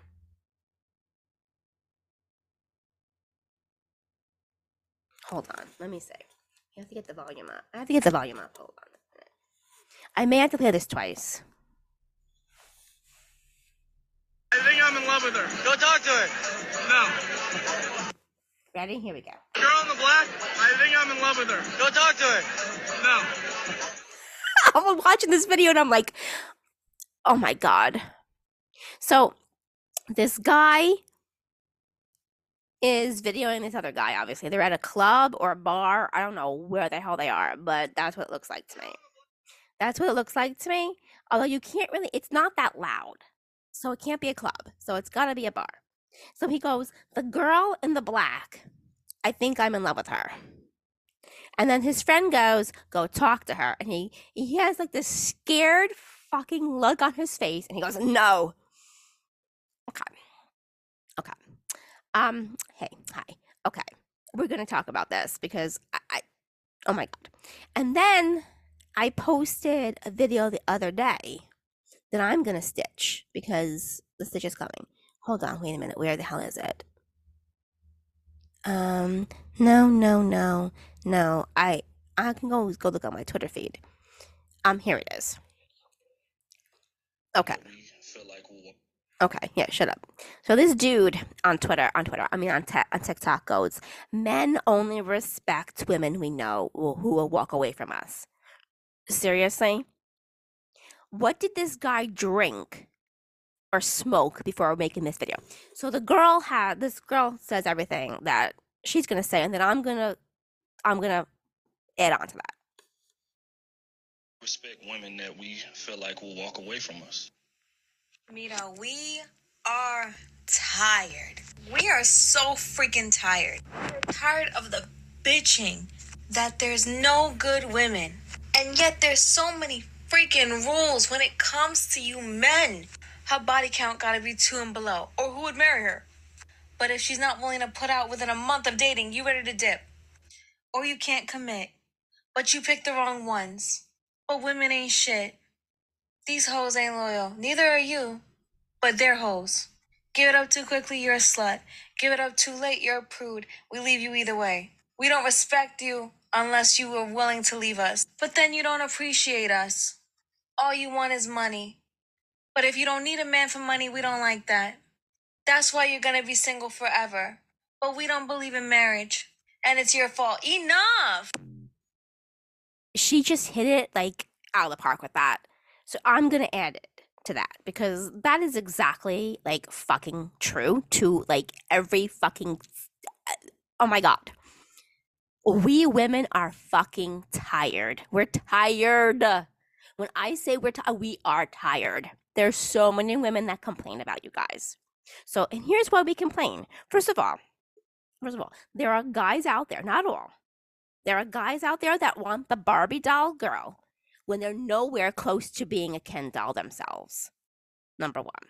Hold on, let me see. I have to get the volume up. I have to get the volume up, hold on. I may have to play this twice. I think I'm in love with her. Go talk to her. No. Ready? Here we go. Girl in the black, I think I'm in love with her. Go talk to her. No. I'm watching this video and I'm like, oh my God. So this guy is videoing this other guy, obviously. They're at a club or a bar. I don't know where the hell they are, but that's what it looks like to me. That's what it looks like to me. Although you can't really, it's not that loud. So it can't be a club. So it's got to be a bar. So he goes, the girl in the black, I think I'm in love with her. And then his friend goes, go talk to her. And he, he has like this scared fucking look on his face. And he goes, no. Okay. Okay. Um, hey, hi. Okay. We're going to talk about this because I, I, oh my God. And then I posted a video the other day that I'm going to stitch because the stitch is coming. Hold on, wait a minute. Where the hell is it? Um, no, no, no, no. I I can always go look on my Twitter feed. Um, here it is. Okay. Okay, yeah, shut up. So this dude on Twitter, on Twitter, I mean on, te- on TikTok goes, men only respect women we know who will walk away from us. Seriously? What did this guy drink? Or smoke before making this video? So the girl had this girl says everything that she's gonna say, and then I'm gonna I'm gonna add on to that. Respect women that we feel like will walk away from us. You know, we are tired. We are so freaking tired. We're tired of the bitching that there's no good women, and yet there's so many freaking rules when it comes to you men. Her body count gotta be two and below, or who would marry her? But if she's not willing to put out within a month of dating, you ready to dip. Or you can't commit, but you pick the wrong ones. But women ain't shit. These hoes ain't loyal. Neither are you, but they're hoes. Give it up too quickly, you're a slut. Give it up too late, you're a prude. We leave you either way. We don't respect you unless you were willing to leave us. But then you don't appreciate us. All you want is money. But if you don't need a man for money, we don't like that. That's why you're going to be single forever. But we don't believe in marriage. And it's your fault. Enough! She just hit it, like, out of the park with that. So I'm going to add it to that. Because that is exactly, like, fucking true to, like, every fucking... Oh, my God. We women are fucking tired. We're tired. When I say we're t- we are tired. There's so many women that complain about you guys. So, and here's why we complain. First of all, first of all, there are guys out there, not all. There are guys out there that want the Barbie doll girl when they're nowhere close to being a Ken doll themselves. Number one.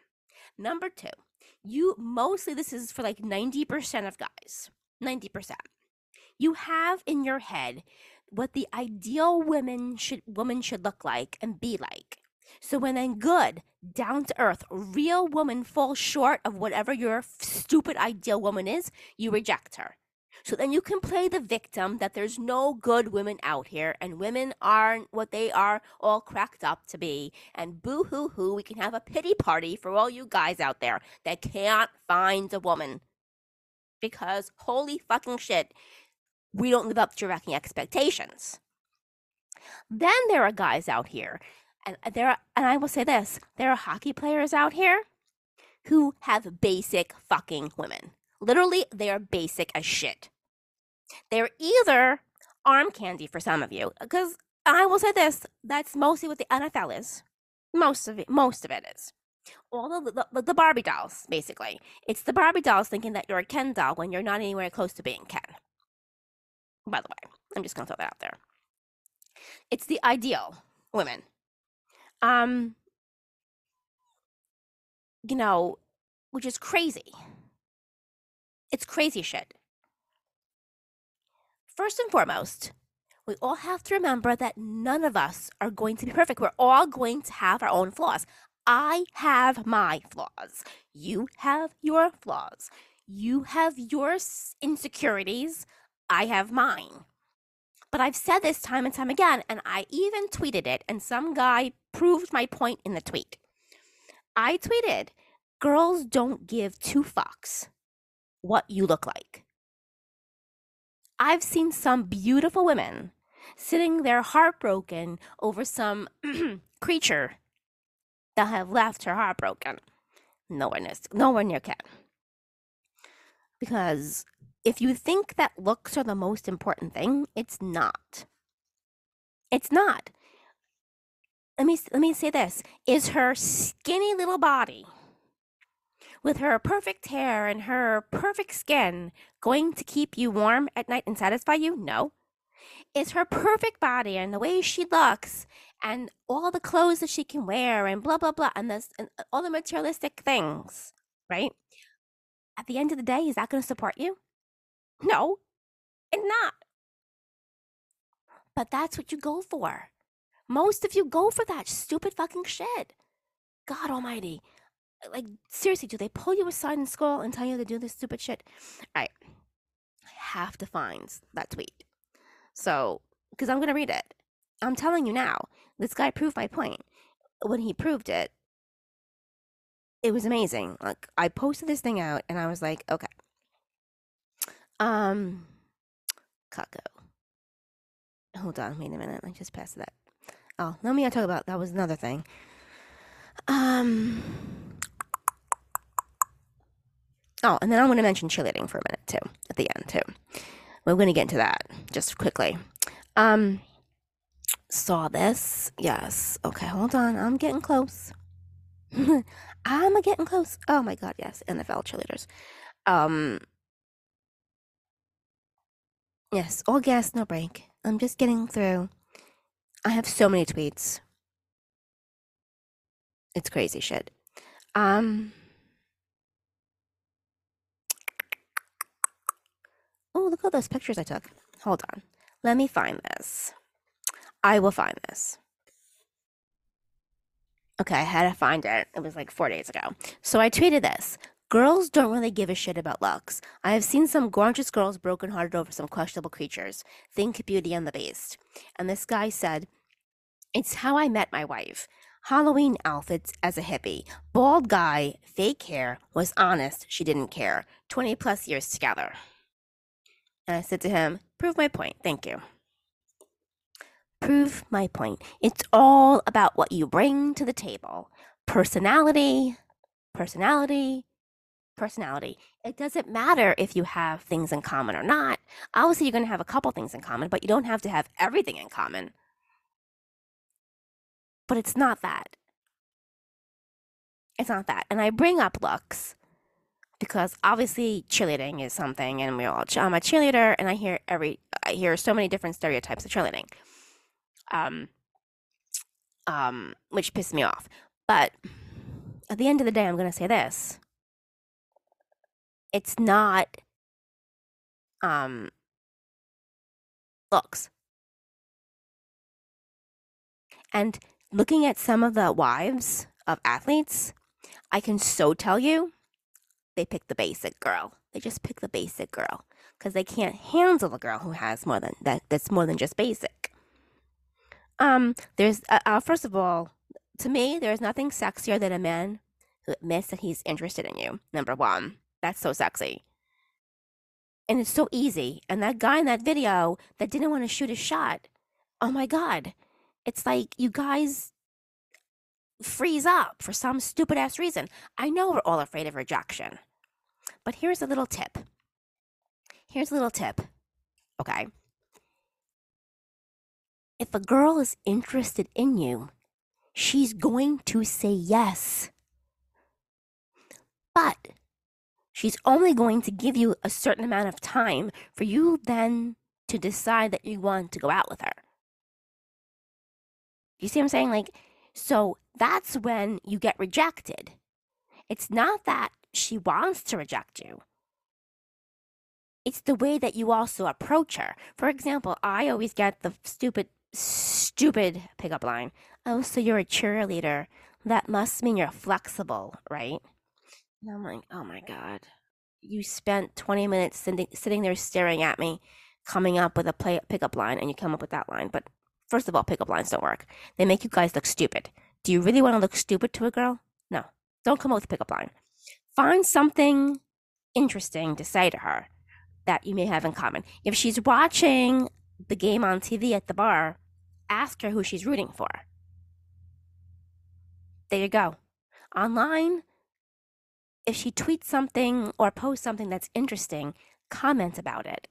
Number two, you mostly, this is for like ninety percent of guys, ninety percent. You have in your head what the ideal women should woman should look like and be like. So when a good, down-to-earth, real woman falls short of whatever your stupid ideal woman is, you reject her. So then you can play the victim that there's no good women out here and women aren't what they are all cracked up to be. And boo-hoo-hoo, we can have a pity party for all you guys out there that can't find a woman. Because holy fucking shit, we don't live up to your fucking expectations. Then there are guys out here, and there are, and I will say this, there are hockey players out here who have basic fucking women. Literally, they are basic as shit. They're either arm candy for some of you, because I will say this, that's mostly what the N F L is. Most of it, most of it is. All the, the, the Barbie dolls, basically. It's the Barbie dolls thinking that you're a Ken doll when you're not anywhere close to being Ken. By the way, I'm just going to throw that out there. It's the ideal women. Um, you know, which is crazy. It's crazy shit. First and foremost, we all have to remember that none of us are going to be perfect. We're all going to have our own flaws. I have my flaws. You have your flaws. You have your insecurities. I have mine. But I've said this time and time again, and I even tweeted it, and some guy proved my point in the tweet. I tweeted, girls don't give two fucks what you look like. I've seen some beautiful women sitting there heartbroken over some creature that have left her heartbroken. Nowhere near, nowhere near Ken. Because if you think that looks are the most important thing, it's not. It's not. Let me let me say this. Is her skinny little body with her perfect hair and her perfect skin going to keep you warm at night and satisfy you? No. Is her perfect body and the way she looks and all the clothes that she can wear and blah, blah, blah, and, this, and all the materialistic things, right? At the end of the day, is that going to support you? No, it's not. But that's what you go for. Most of you go for that stupid fucking shit. God almighty. Like, seriously, do they pull you aside in school and tell you to do this stupid shit? All right. I have to find that tweet. So, because I'm going to read it. I'm telling you now, this guy proved my point. When he proved it, it was amazing. Like, I posted this thing out, and I was like, okay. Um, Kako. Hold on, wait a minute. I just passed that. Oh, let me not talk about, that was another thing. Um... Oh, and then I want to mention cheerleading for a minute, too, at the end, too. We're going to get into that just quickly. Um, saw this. Yes. Okay, hold on. I'm getting close. I'm getting close. Oh, my God, yes. N F L cheerleaders. Um, yes, all gas, no break. I'm just getting through. I have so many tweets. It's crazy shit. Um... Oh, look at all those pictures I took. Hold on. Let me find this. I will find this. Okay, I had to find it. It was like four days ago. So I tweeted this. Girls don't really give a shit about looks. I have seen some gorgeous girls brokenhearted over some questionable creatures. Think Beauty and the Beast. And this guy said, it's how I met my wife. Halloween outfits as a hippie. Bald guy, fake hair, was honest. She didn't care. twenty plus years together. And I said to him, prove my point. Thank you. Prove my point. It's all about what you bring to the table. Personality, personality, personality. It doesn't matter if you have things in common or not. Obviously, you're going to have a couple things in common, but you don't have to have everything in common. But it's not that. It's not that. And I bring up looks. Because obviously cheerleading is something, and we all, I'm a cheerleader, and I hear every, I hear so many different stereotypes of cheerleading, um, um, which pissed me off. But at the end of the day, I'm going to say this. It's not um, looks. And looking at some of the wives of athletes, I can so tell you, they pick the basic girl. They just pick the basic girl because they can't handle a girl who has more than that. That's more than just basic. Um, there's uh, uh, first of all, to me, there is nothing sexier than a man who admits that he's interested in you. Number one, that's so sexy, and it's so easy. And that guy in that video that didn't want to shoot a shot, oh my God, it's like you guys freeze up for some stupid ass reason. I know we're all afraid of rejection. But here's a little tip. Here's a little tip, okay? If a girl is interested in you, she's going to say yes. But she's only going to give you a certain amount of time for you then to decide that you want to go out with her. You see what I'm saying? Like, so that's when you get rejected. It's not that she wants to reject you. It's the way that you also approach her. For example, I always get the stupid, stupid pickup line. Oh, so you're a cheerleader. That must mean you're flexible, right? And I'm like, oh my God. You spent twenty minutes sitting, sitting there staring at me, coming up with a play, pickup line, and you come up with that line. But first of all, pickup lines don't work. They make you guys look stupid. Do you really want to look stupid to a girl? No. Don't come up with a pickup line. Find something interesting to say to her that you may have in common. If she's watching the game on T V at the bar, ask her who she's rooting for. There you go. Online, if she tweets something or posts something that's interesting, comment about it.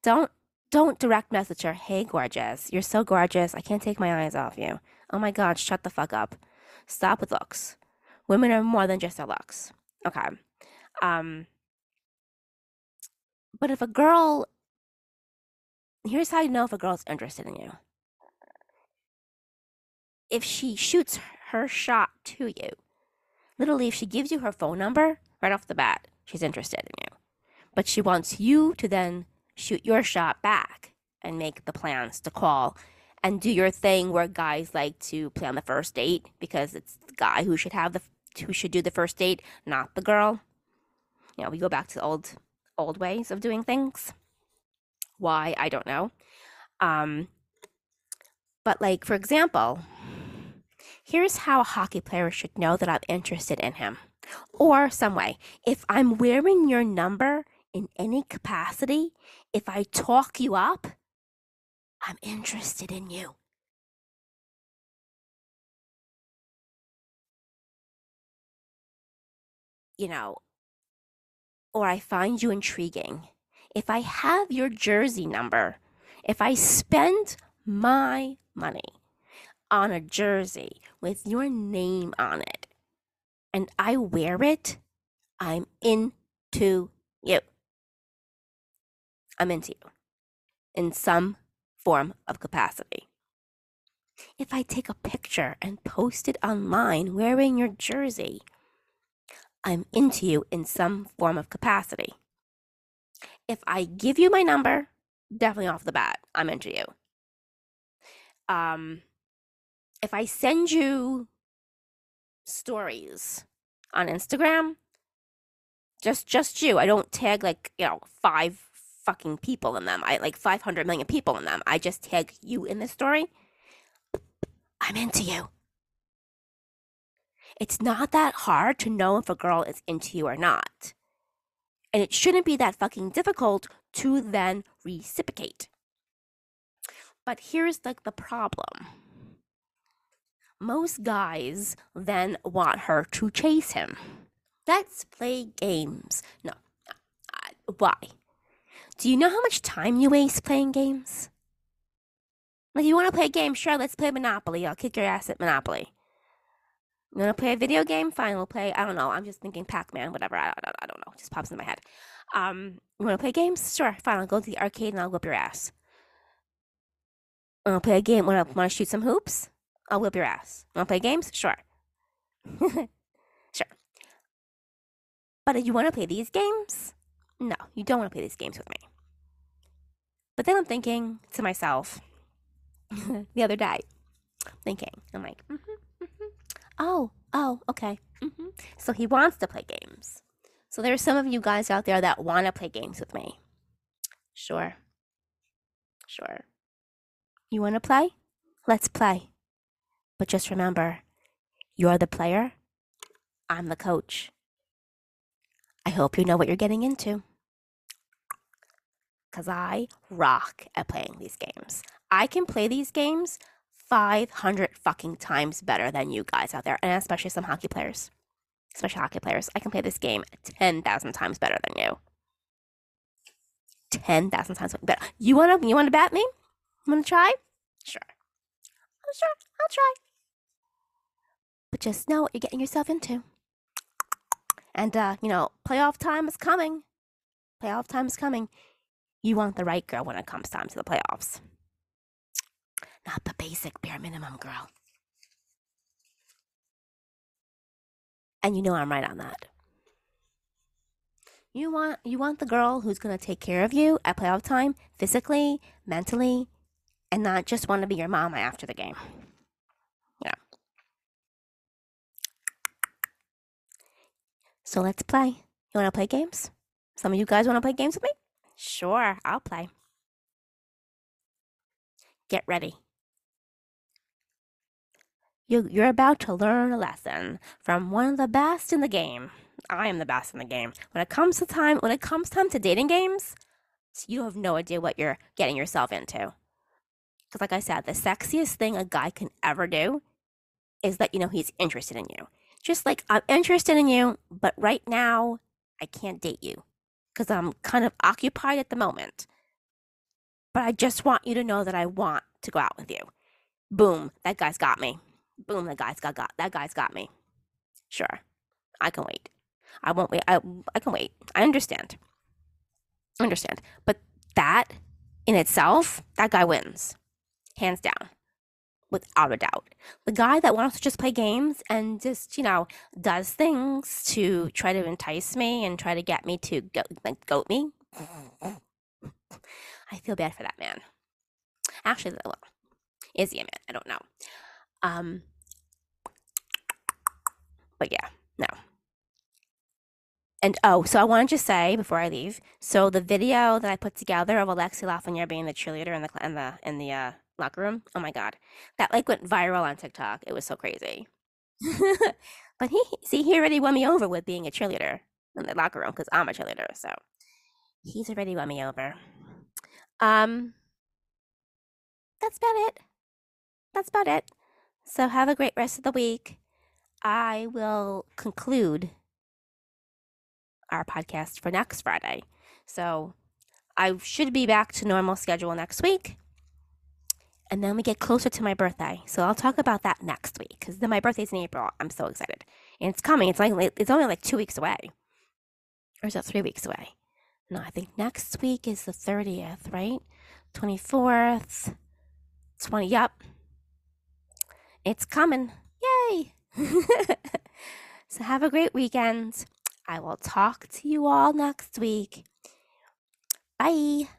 Don't don't direct message her, hey, gorgeous, you're so gorgeous, I can't take my eyes off you. Oh my God, shut the fuck up. Stop with looks. Women are more than just their looks. Okay. Um, but if a girl, here's how you know if a girl's interested in you. If she shoots her shot to you, literally if she gives you her phone number, right off the bat, she's interested in you. But she wants you to then shoot your shot back and make the plans to call and do your thing where guys like to plan the first date because it's the guy who should have the who should do the first date, not the girl. You know, we go back to the old, old ways of doing things. Why? I don't know. Um, but like, for example, here's how a hockey player should know that I'm interested in him. Or some way, if I'm wearing your number in any capacity, if I talk you up, I'm interested in you. You know, or I find you intriguing. If I have your jersey number, if I spend my money on a jersey with your name on it and I wear it, I'm into you. I'm into you in some form of capacity. If I take a picture and post it online wearing your jersey, I'm into you in some form of capacity. If I give you my number, definitely off the bat, I'm into you. Um, if I send you stories on Instagram, just just you. I don't tag like, you know, five fucking people in them. I like five hundred million people in them. I just tag you in the story. I'm into you. It's not that hard to know if a girl is into you or not. And it shouldn't be that fucking difficult to then reciprocate. But here's like the problem. Most guys then want her to chase him. Let's play games. No. Why? Do you know how much time you waste playing games? Like, you want to play a game? Sure, let's play Monopoly. I'll kick your ass at Monopoly. You want to play a video game? Fine, we'll play, I don't know, I'm just thinking Pac-Man, whatever, I don't, I don't know, it just pops in my head. Um, you want to play games? Sure, fine, I'll go to the arcade and I'll whip your ass. I'll play a game, want to, want to shoot some hoops? I'll whip your ass. Want to play games? Sure. Sure. But you want to play these games? No, you don't want to play these games with me. But then I'm thinking to myself the other day, thinking. I'm like, mm-hmm, mm-hmm. oh, oh, okay. Mm-hmm. So he wants to play games. So there are some of you guys out there that want to play games with me. Sure. Sure. You want to play? Let's play. But just remember, you're the player. I'm the coach. I hope you know what you're getting into. Because I rock at playing these games. I can play these games five hundred fucking times better than you guys out there, and especially some hockey players. Especially hockey players. I can play this game ten thousand times better than you. ten thousand times better. You want to you want to bat me? You want to try? Sure. I'm sure. I'll try. But just know what you're getting yourself into. And, uh, you know, playoff time is coming. Playoff time is coming. You want the right girl when it comes time to the playoffs. Not the basic bare minimum girl. And you know I'm right on that. You want you want the girl who's going to take care of you at playoff time, physically, mentally, and not just want to be your mama after the game. You know. So let's play. You want to play games? Some of you guys want to play games with me? Sure, I'll play. Get ready. You, you're about to learn a lesson from one of the best in the game. I am the best in the game. When it comes to time, when it comes time to dating games, you have no idea what you're getting yourself into. Because, like I said, the sexiest thing a guy can ever do is that you know he's interested in you. Just like I'm interested in you, but right now I can't date you because I'm kind of occupied at the moment. But I just want you to know that I want to go out with you. Boom, that guy's got me. Boom, that guy's got, got that guy's got me. Sure, I can wait. I won't wait. I I can wait. I understand. I understand. But that in itself, that guy wins, hands down, without a doubt. The guy that wants to just play games and just you know does things to try to entice me and try to get me to go, like goat me. I feel bad for that man. Actually, well, is he a man? I don't know. Um, but yeah, no. And oh, so I want to just say before I leave, so the video that I put together of Alex Lafreniere being the cheerleader in the in the in the uh, locker room, oh my god, that like went viral on TikTok. It was so crazy. But he see he already won me over with being a cheerleader in the locker room because I'm a cheerleader, so he's already won me over. Um, that's about it. That's about it. So have a great rest of the week. I will conclude our podcast for next Friday. So I should be back to normal schedule next week. And then we get closer to my birthday. So I'll talk about that next week because then my birthday's in April. I'm so excited. And it's coming. It's like it's only like two weeks away. Or is that three weeks away? No, I think next week is the thirtieth, right? twenty-fourth, twenty, yep. It's coming. Yay! So have a great weekend. I will talk to you all next week. Bye.